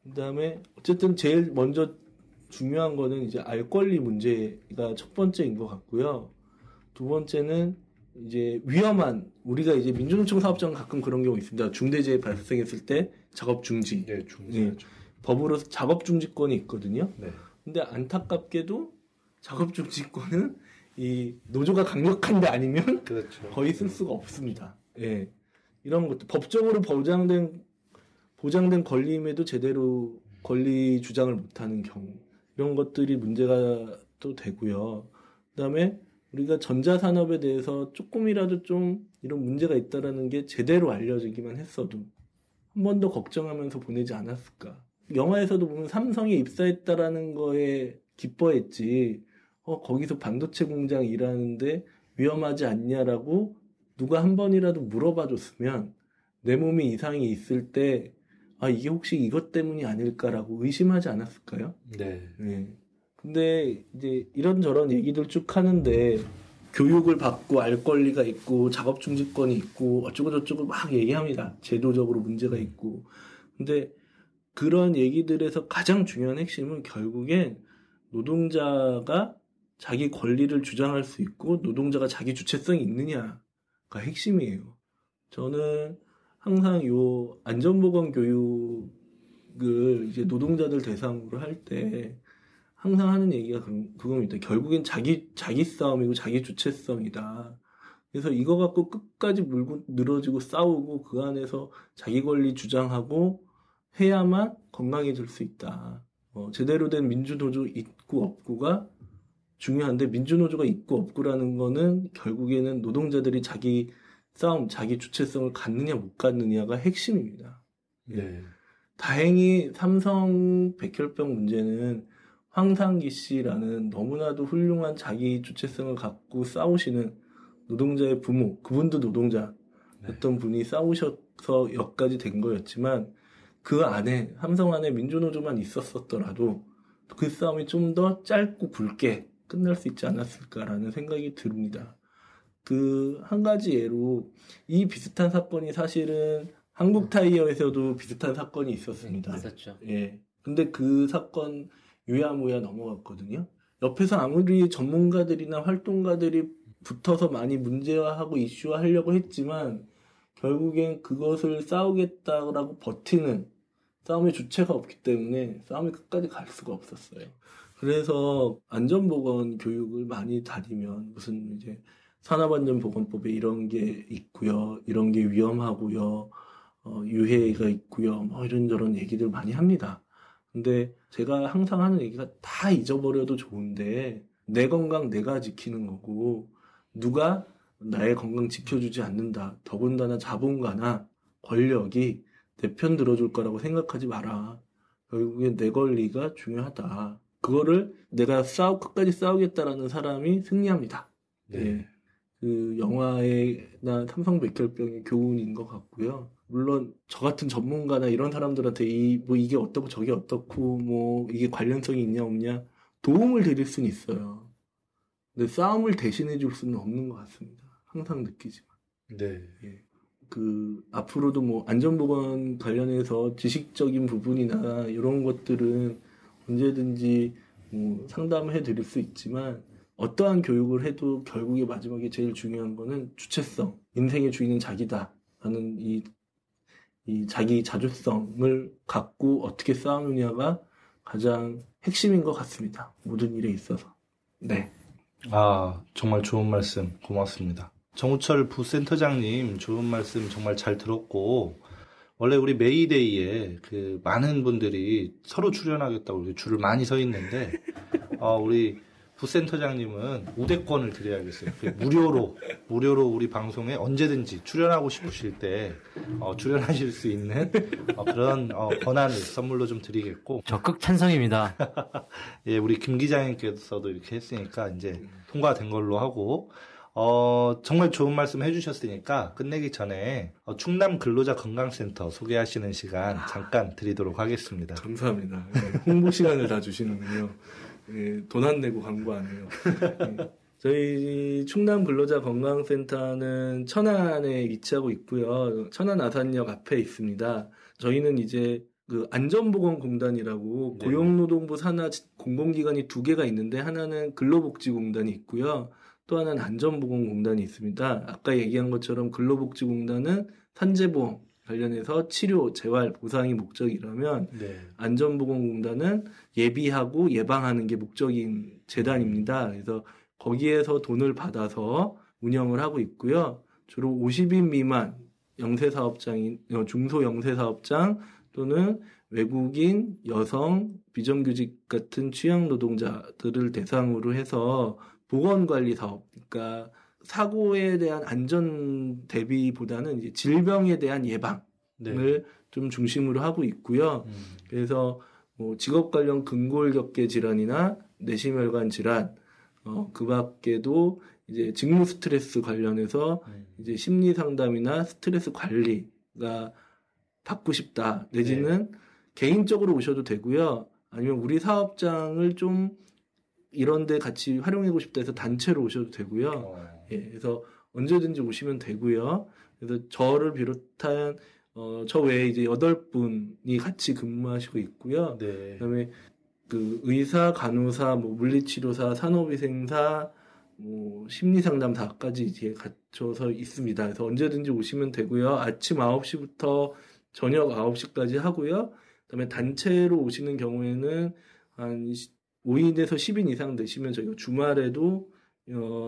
그다음에 어쨌든 제일 먼저 중요한 거는 이제 알 권리 문제가 첫 번째인 것 같고요. 두 번째는 이제 위험한, 우리가 이제 민주노총 사업장 가끔 그런 경우 있습니다. 중대재해 발생했을 때 작업 중지. 네, 중지. 네. 법으로 작업 중지권이 있거든요. 네. 근데 안타깝게도 작업 중지권은 이 노조가 강력한데 아니면 그렇죠. 거의 쓸 수가 없습니다. 예. 네. 이런 것도 법적으로 보장된 권리임에도 제대로 권리 주장을 못하는 경우, 이런 것들이 문제가 또 되고요. 그다음에 우리가 전자산업에 대해서 조금이라도 좀 이런 문제가 있다라는 게 제대로 알려지기만 했어도 한 번 더 걱정하면서 보내지 않았을까. 영화에서도 보면 삼성에 입사했다라는 거에 기뻐했지, 거기서 반도체 공장 일하는데 위험하지 않냐라고 누가 한 번이라도 물어봐줬으면 내 몸에 이상이 있을 때 이게 혹시 이것 때문이 아닐까라고 의심하지 않았을까요? 네. 네. 근데 이제 이런저런 얘기들 쭉 하는데 교육을 받고 알 권리가 있고 작업 중지권이 있고 어쩌고저쩌고 막 얘기합니다. 제도적으로 문제가 있고. 근데 그런 얘기들에서 가장 중요한 핵심은 결국엔 노동자가 자기 권리를 주장할 수 있고 노동자가 자기 주체성이 있느냐가 핵심이에요. 저는 항상 요 안전보건 교육을 이제 노동자들 대상으로 할 때 항상 하는 얘기가 그겁니다. 결국엔 자기 싸움이고 자기 주체성이다. 그래서 이거 갖고 끝까지 물고 늘어지고 싸우고 그 안에서 자기 권리 주장하고 해야만 건강해질 수 있다. 제대로 된 민주노조 있고 없고가 중요한데 민주노조가 있고 없고라는 거는 결국에는 노동자들이 자기 싸움, 자기 주체성을 갖느냐 못 갖느냐가 핵심입니다. 네. 다행히 삼성 백혈병 문제는 황상기 씨라는 너무나도 훌륭한 자기 주체성을 갖고 싸우시는 노동자의 부모, 그분도 노동자였던 네. 분이 싸우셔서 여기까지 된 거였지만 그 안에 삼성 안에 민주노조만 있었었더라도 그 싸움이 좀 더 짧고 굵게 끝날 수 있지 않았을까라는 생각이 듭니다. 그 한 가지 예로 이 비슷한 사건이 사실은 한국타이어에서도 비슷한 사건이 있었습니다. 있었죠. 예. 근데 그 사건 유야무야 넘어갔거든요. 옆에서 아무리 전문가들이나 활동가들이 붙어서 많이 문제화하고 이슈화하려고 했지만 결국엔 그것을 싸우겠다라고 버티는 싸움의 주체가 없기 때문에 싸움이 끝까지 갈 수가 없었어요. 그래서 안전보건 교육을 많이 다니면 무슨 이제 산업안전보건법에 이런 게 있고요, 이런 게 위험하고요, 유해가 있고요, 뭐 이런저런 얘기들 많이 합니다. 근데 제가 항상 하는 얘기가 다 잊어버려도 좋은데 내 건강 내가 지키는 거고 누가 나의 건강 지켜주지 않는다, 더군다나 자본가나 권력이 내 편 들어줄 거라고 생각하지 마라. 결국엔 내 권리가 중요하다. 그거를 내가 끝까지 싸우겠다라는 사람이 승리합니다. 네. 예. 그 영화나 삼성 백혈병의 교훈인 것 같고요. 물론 저 같은 전문가나 이런 사람들한테 이게 어떻고 저게 어떻고 뭐 이게 관련성이 있냐 없냐 도움을 드릴 수는 있어요. 근데 싸움을 대신해 줄 수는 없는 것 같습니다. 항상 느끼지만. 네. 예. 그 앞으로도 뭐 안전보건 관련해서 지식적인 부분이나 이런 것들은 언제든지 뭐 상담해 드릴 수 있지만 어떠한 교육을 해도 결국에 마지막에 제일 중요한 거는 주체성, 인생의 주인은 자기다 하는 이 자기 자주성을 갖고 어떻게 싸우느냐가 가장 핵심인 것 같습니다. 모든 일에 있어서. 네. 아, 정말 좋은 말씀 고맙습니다. 정우철 부센터장님 좋은 말씀 정말 잘 들었고, 원래 우리 메이데이에 그 많은 분들이 서로 출연하겠다고 이렇게 줄을 많이 서 있는데 우리 부센터장님은 우대권을 드려야겠어요. 무료로 우리 방송에 언제든지 출연하고 싶으실 때 출연하실 수 있는 그런 권한을 선물로 좀 드리겠고. 적극 찬성입니다. 예, 우리 김 기자님께서도 이렇게 했으니까 이제 통과된 걸로 하고, 정말 좋은 말씀 해주셨으니까 끝내기 전에 충남 근로자 건강센터 소개하시는 시간 잠깐 드리도록 하겠습니다. 감사합니다. 홍보 시간을 다 주시는군요. 예, 돈 안 내고 광고 안 해요. 예, 저희 충남 근로자 건강센터는 천안에 위치하고 있고요. 천안 아산역 앞에 있습니다. 저희는 이제 그 안전보건공단이라고 네. 고용노동부 산하 공공기관이 두 개가 있는데 하나는 근로복지공단이 있고요. 또 하나는 안전보건공단이 있습니다. 아까 얘기한 것처럼 근로복지공단은 산재보험 관련해서 치료, 재활, 보상이 목적이라면 네. 안전보건공단은 예비하고 예방하는 게 목적인 재단입니다. 그래서 거기에서 돈을 받아서 운영을 하고 있고요. 주로 50인 미만 영세사업장인, 중소영세사업장 또는 외국인, 여성, 비정규직 같은 취약노동자들을 대상으로 해서 보건관리사업, 그러니까 사고에 대한 안전 대비보다는 이제 질병에 대한 예방을 네. 좀 중심으로 하고 있고요. 그래서 뭐 직업 관련 근골격계 질환이나 내시혈관 질환, 그 밖에도 이제 직무 스트레스 관련해서 이제 심리 상담이나 스트레스 관리가 받고 싶다. 내지는 네. 개인적으로 오셔도 되고요. 아니면 우리 사업장을 좀 이런데 같이 활용하고 싶다 해서 단체로 오셔도 되고요. 예, 그래서 언제든지 오시면 되고요. 그래서 저를 비롯한 저 외에 이제 8분이 같이 근무하시고 있고요. 네. 그다음에 그 의사, 간호사, 뭐 물리치료사, 산업위생사, 뭐 심리상담사까지 이제 갖춰서 있습니다. 그래서 언제든지 오시면 되고요. 아침 9시부터 저녁 9시까지 하고요. 그다음에 단체로 오시는 경우에는 한 5인에서 10인 이상 되시면 저희가 주말에도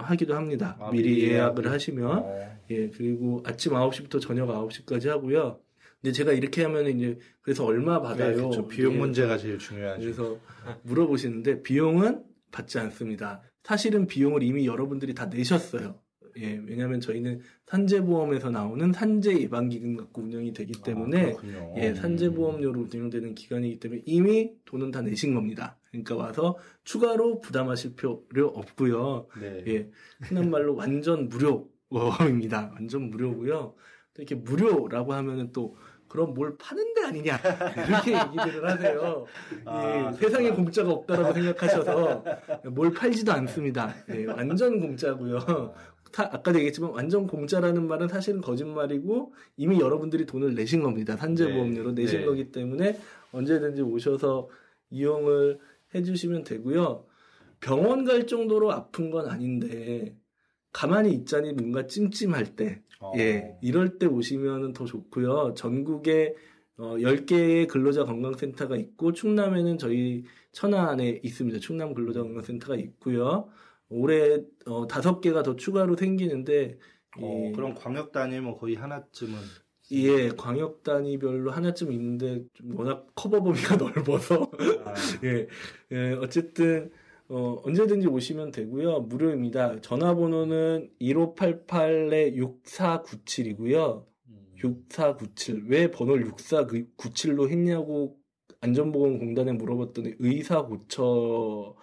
하기도 합니다. 아, 미리 예약을 하시면. 예, 그리고 아침 9시부터 저녁 9시까지 하고요. 근데 제가 이렇게 하면 이제 그래서 얼마 받아요? 네, 그렇죠. 비용 문제가 제일 중요하죠. 그래서 물어보시는데 비용은 받지 않습니다. 사실은 비용을 이미 여러분들이 다 내셨어요. 예, 왜냐하면 저희는 산재보험에서 나오는 산재예방기금 갖고 운영이 되기 때문에 예, 산재보험료로 운영되는 기관이기 때문에 이미 돈은 다 내신 겁니다. 그러니까 와서 추가로 부담하실 필요 없고요. 네. 예, 흔한 말로 완전 무료입니다. 완전 무료고요. 또 이렇게 무료라고 하면은 또 그럼 뭘 파는 데 아니냐 이렇게 얘기들을 하세요. 예, 세상에 공짜가 없다라고 생각하셔서 뭘 팔지도 않습니다. 예, 완전 공짜고요. 아까도 얘기했지만 완전 공짜라는 말은 사실은 거짓말이고 이미 여러분들이 돈을 내신 겁니다. 산재보험료로 내신 거기 때문에 언제든지 오셔서 이용을 해주시면 되고요. 병원 갈 정도로 아픈 건 아닌데 가만히 있자니 뭔가 찜찜할 때, 예, 이럴 때 오시면 더 좋고요. 전국에 10개의 근로자 건강센터가 있고 충남에는 저희 천안에 있습니다. 충남 근로자 건강센터가 있고요. 올해 5개가 더 추가로 생기는데 그럼 광역 단위 뭐 거의 하나쯤은 예, 광역 단위별로 하나쯤 있는데 좀 워낙 커버 범위가 넓어서 예, 예, 어쨌든 언제든지 오시면 되고요. 무료입니다. 전화번호는 1588-6497이고요. 6497. 왜 번호를 6497로 했냐고 안전보건공단에 물어봤더니 의사 고쳐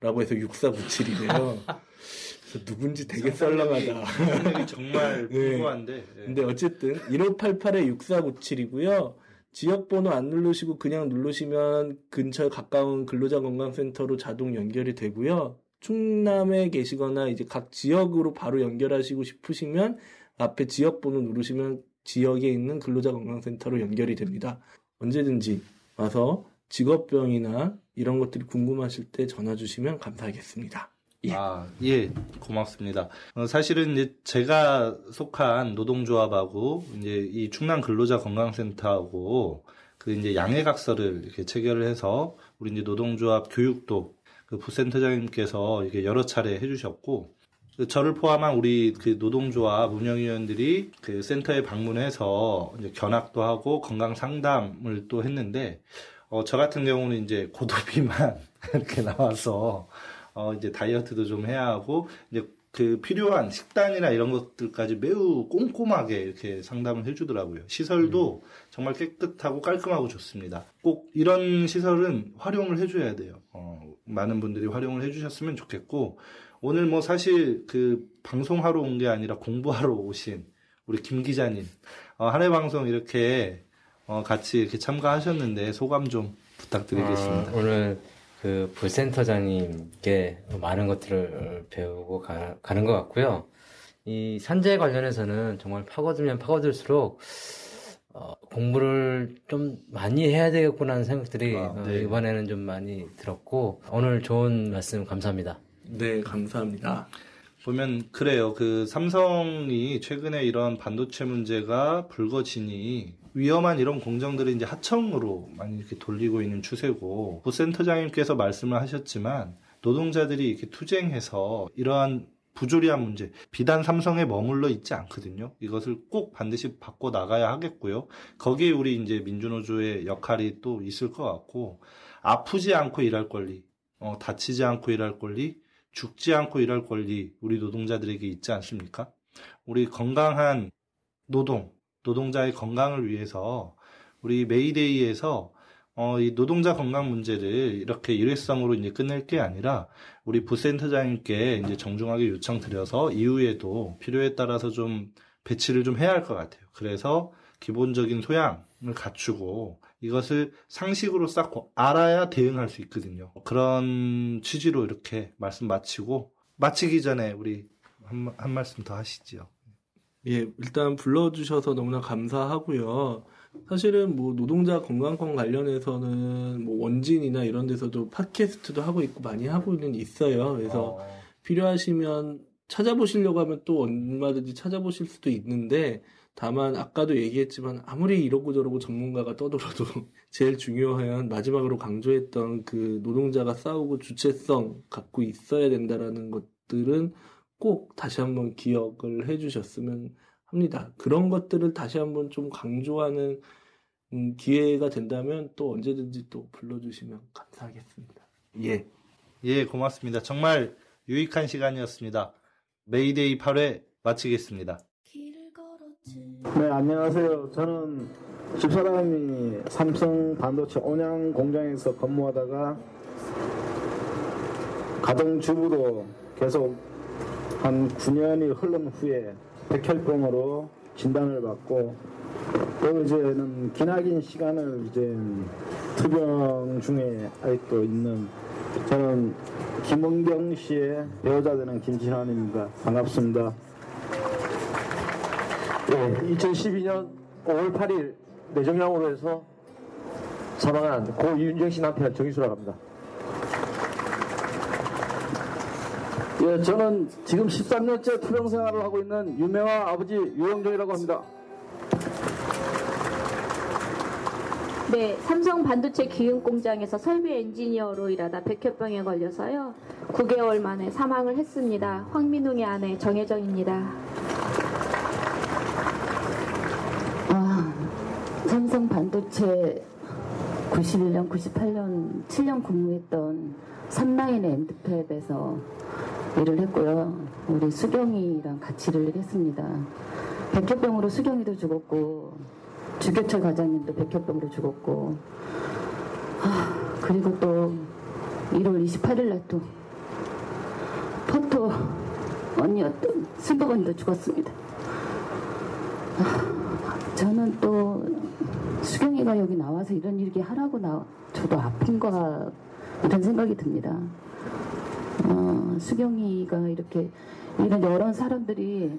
라고 해서 6497이네요. 그래서 누군지 되게 썰렁하다. 상당히 정말 궁금한데. 네. 근데 어쨌든 1588-6497이고요. 지역번호 안 누르시고 그냥 누르시면 근처에 가까운 근로자 건강센터로 자동 연결이 되고요. 충남에 계시거나 이제 각 지역으로 바로 연결하시고 싶으시면 앞에 지역번호 누르시면 지역에 있는 근로자 건강센터로 연결이 됩니다. 언제든지 와서 직업병이나 이런 것들이 궁금하실 때 전화 주시면 감사하겠습니다. 예. 아, 예, 고맙습니다. 사실은 이제 제가 속한 노동조합하고 이제 이 충남 근로자 건강센터하고 그 이제 양해각서를 이렇게 체결을 해서 우리 이제 노동조합 교육도 그 부센터장님께서 이렇게 여러 차례 해주셨고 저를 포함한 우리 그 노동조합 운영위원들이 그 센터에 방문해서 이제 견학도 하고 건강 상담을 또 했는데 저 같은 경우는 이제 고도비만 이렇게 나와서 이제 다이어트도 좀 해야 하고 이제 그 필요한 식단이나 이런 것들까지 매우 꼼꼼하게 이렇게 상담을 해주더라고요. 시설도 정말 깨끗하고 깔끔하고 좋습니다. 꼭 이런 시설은 활용을 해줘야 돼요. 많은 분들이 활용을 해주셨으면 좋겠고 오늘 뭐 사실 그 방송하러 온 게 아니라 공부하러 오신 우리 김 기자님 한해 방송 이렇게 같이 이렇게 참가하셨는데 소감 좀 부탁드리겠습니다. 오늘 그 부센터장님께 많은 것들을 배우고 가는 것 같고요. 이 산재 관련해서는 정말 파고들면 파고들수록 공부를 좀 많이 해야 되겠구나 생각들이 이번에는 좀 많이 들었고 오늘 좋은 말씀 감사합니다. 네, 감사합니다. 보면 그래요. 그 삼성이 최근에 이런 반도체 문제가 불거지니 위험한 이런 공정들을 이제 하청으로 많이 이렇게 돌리고 있는 추세고 부센터장님께서 말씀을 하셨지만 노동자들이 이렇게 투쟁해서 이러한 부조리한 문제, 비단 삼성에 머물러 있지 않거든요. 이것을 꼭 반드시 바꿔 나가야 하겠고요. 거기에 우리 이제 민주노조의 역할이 또 있을 것 같고 아프지 않고 일할 권리, 다치지 않고 일할 권리, 죽지 않고 일할 권리 우리 노동자들에게 있지 않습니까? 우리 건강한 노동, 노동자의 건강을 위해서 우리 메이데이에서 이 노동자 건강 문제를 이렇게 일회성으로 이제 끝낼 게 아니라 우리 부센터장님께 이제 정중하게 요청드려서 이후에도 필요에 따라서 좀 배치를 좀 해야 할 것 같아요. 그래서 기본적인 소양을 갖추고 이것을 상식으로 쌓고 알아야 대응할 수 있거든요. 그런 취지로 이렇게 말씀 마치기 전에 우리 한 말씀 더 하시지요. 예, 일단 불러주셔서 너무나 감사하고요. 사실은 뭐 노동자 건강권 관련해서는 뭐 원진이나 이런 데서도 팟캐스트도 하고 있고 많이 하고는 있어요. 그래서 필요하시면 찾아보시려고 하면 또 얼마든지 찾아보실 수도 있는데 다만 아까도 얘기했지만 아무리 이러고 저러고 전문가가 떠들어도 제일 중요한 마지막으로 강조했던 그 노동자가 싸우고 주체성 갖고 있어야 된다라는 것들은 꼭 다시 한번 기억을 해주셨으면 합니다. 그런 것들을 다시 한번 좀 강조하는 기회가 된다면 또 언제든지 또 불러주시면 감사하겠습니다. 예, 예, 고맙습니다. 정말 유익한 시간이었습니다. 메이데이 8회 마치겠습니다. 네, 안녕하세요. 저는 집사람이 삼성 반도체 온양 공장에서 근무하다가 가정주부로 계속 한 9년이 흐른 후에 백혈병으로 진단을 받고 어제는 기나긴 시간을 이제 투병 중에 아직도 있는, 저는 김은경 씨의 배우자 되는 김진환입니다. 반갑습니다. 네, 2012년 5월 8일 뇌종양으로 해서 사망한 고 이윤정 씨 남편 정유수라고 합니다. 예, 저는 지금 13년째 투병 생활을 하고 있는 유명한 아버지 유영종이라고 합니다. 네, 삼성반도체 기흥공장에서 설비 엔지니어로 일하다 백혈병에 걸려서요, 9개월 만에 사망을 했습니다. 황민웅의 아내 정혜정입니다. 삼성반도체 91년, 98년, 7년 근무했던 산마인의 엔드팹에서 일을 했고요. 우리 수경이랑 같이 일을 했습니다. 백혈병으로 수경이도 죽었고, 주교철 과장님도 백혈병으로 죽었고, 그리고 또 1월 28일날 또 포토 언니였던 슬버건도 죽었습니다. 저는 또 수경이가 여기 나와서 이런 일이 하라고 저도 아픈가 이런 생각이 듭니다. 수경이가 이렇게 이런 여러 사람들이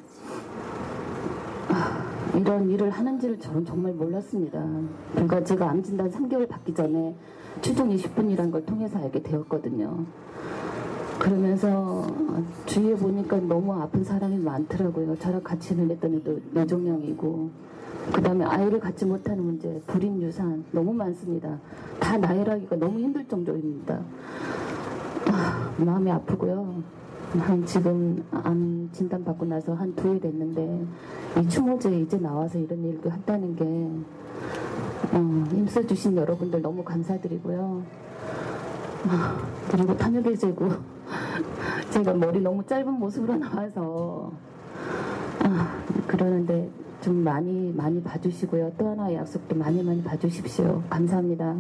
이런 일을 하는지를 저는 정말 몰랐습니다. 그러니까 제가 암진단 3개월 받기 전에 추종 20분이라는 걸 통해서 알게 되었거든요. 그러면서 주위에 보니까 너무 아픈 사람이 많더라고요. 저랑 같이 일했던 애도 뇌종양이고, 그 다음에 아이를 갖지 못하는 문제, 불임 유산 너무 많습니다. 다 나열하기가 너무 힘들 정도입니다. 마음이 아프고요. 한 지금 암 진단받고 나서 한 2해 됐는데, 이 추모제에 이제 나와서 이런 일도 한다는 게 힘써주신 여러분들 너무 감사드리고요. 그리고 탐욕의제고 제가 머리 너무 짧은 모습으로 나와서 그러는데 좀 많이 봐주시고요. 또 하나의 약속도 많이 봐주십시오. 감사합니다.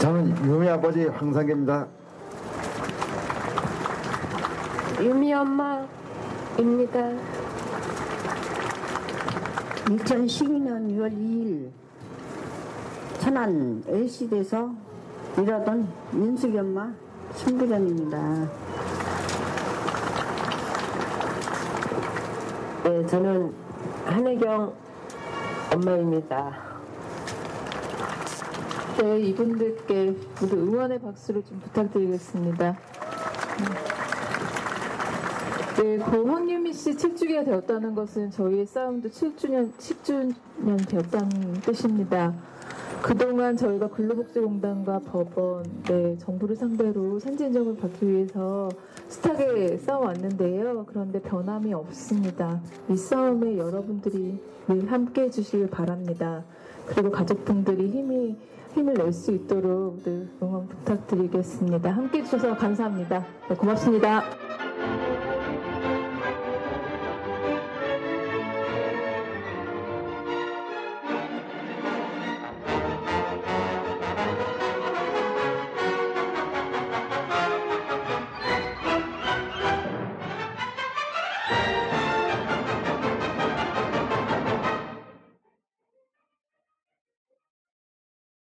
저는 유미 아버지 황상기입니다. 유미 엄마입니다. 2012년 6월 2일 천안 LCD에서 일하던 민숙이 엄마 신부전입니다. 네, 저는 한혜경 엄마입니다. 네, 이분들께 모두 응원의 박수를 좀 부탁드리겠습니다. 네, 고 황유미 씨 7주기가 되었다는 것은 저희의 싸움도 7주년 되었다는 뜻입니다. 그동안 저희가 근로복지공단과 법원, 정부를 상대로 산재 인정을 받기 위해서 숱하게 싸워왔는데요. 그런데 변함이 없습니다. 이 싸움에 여러분들이 늘 함께해 주시길 바랍니다. 그리고 가족분들이 힘을 낼 수 있도록 응원 부탁드리겠습니다. 함께해 주셔서 감사합니다. 네, 고맙습니다.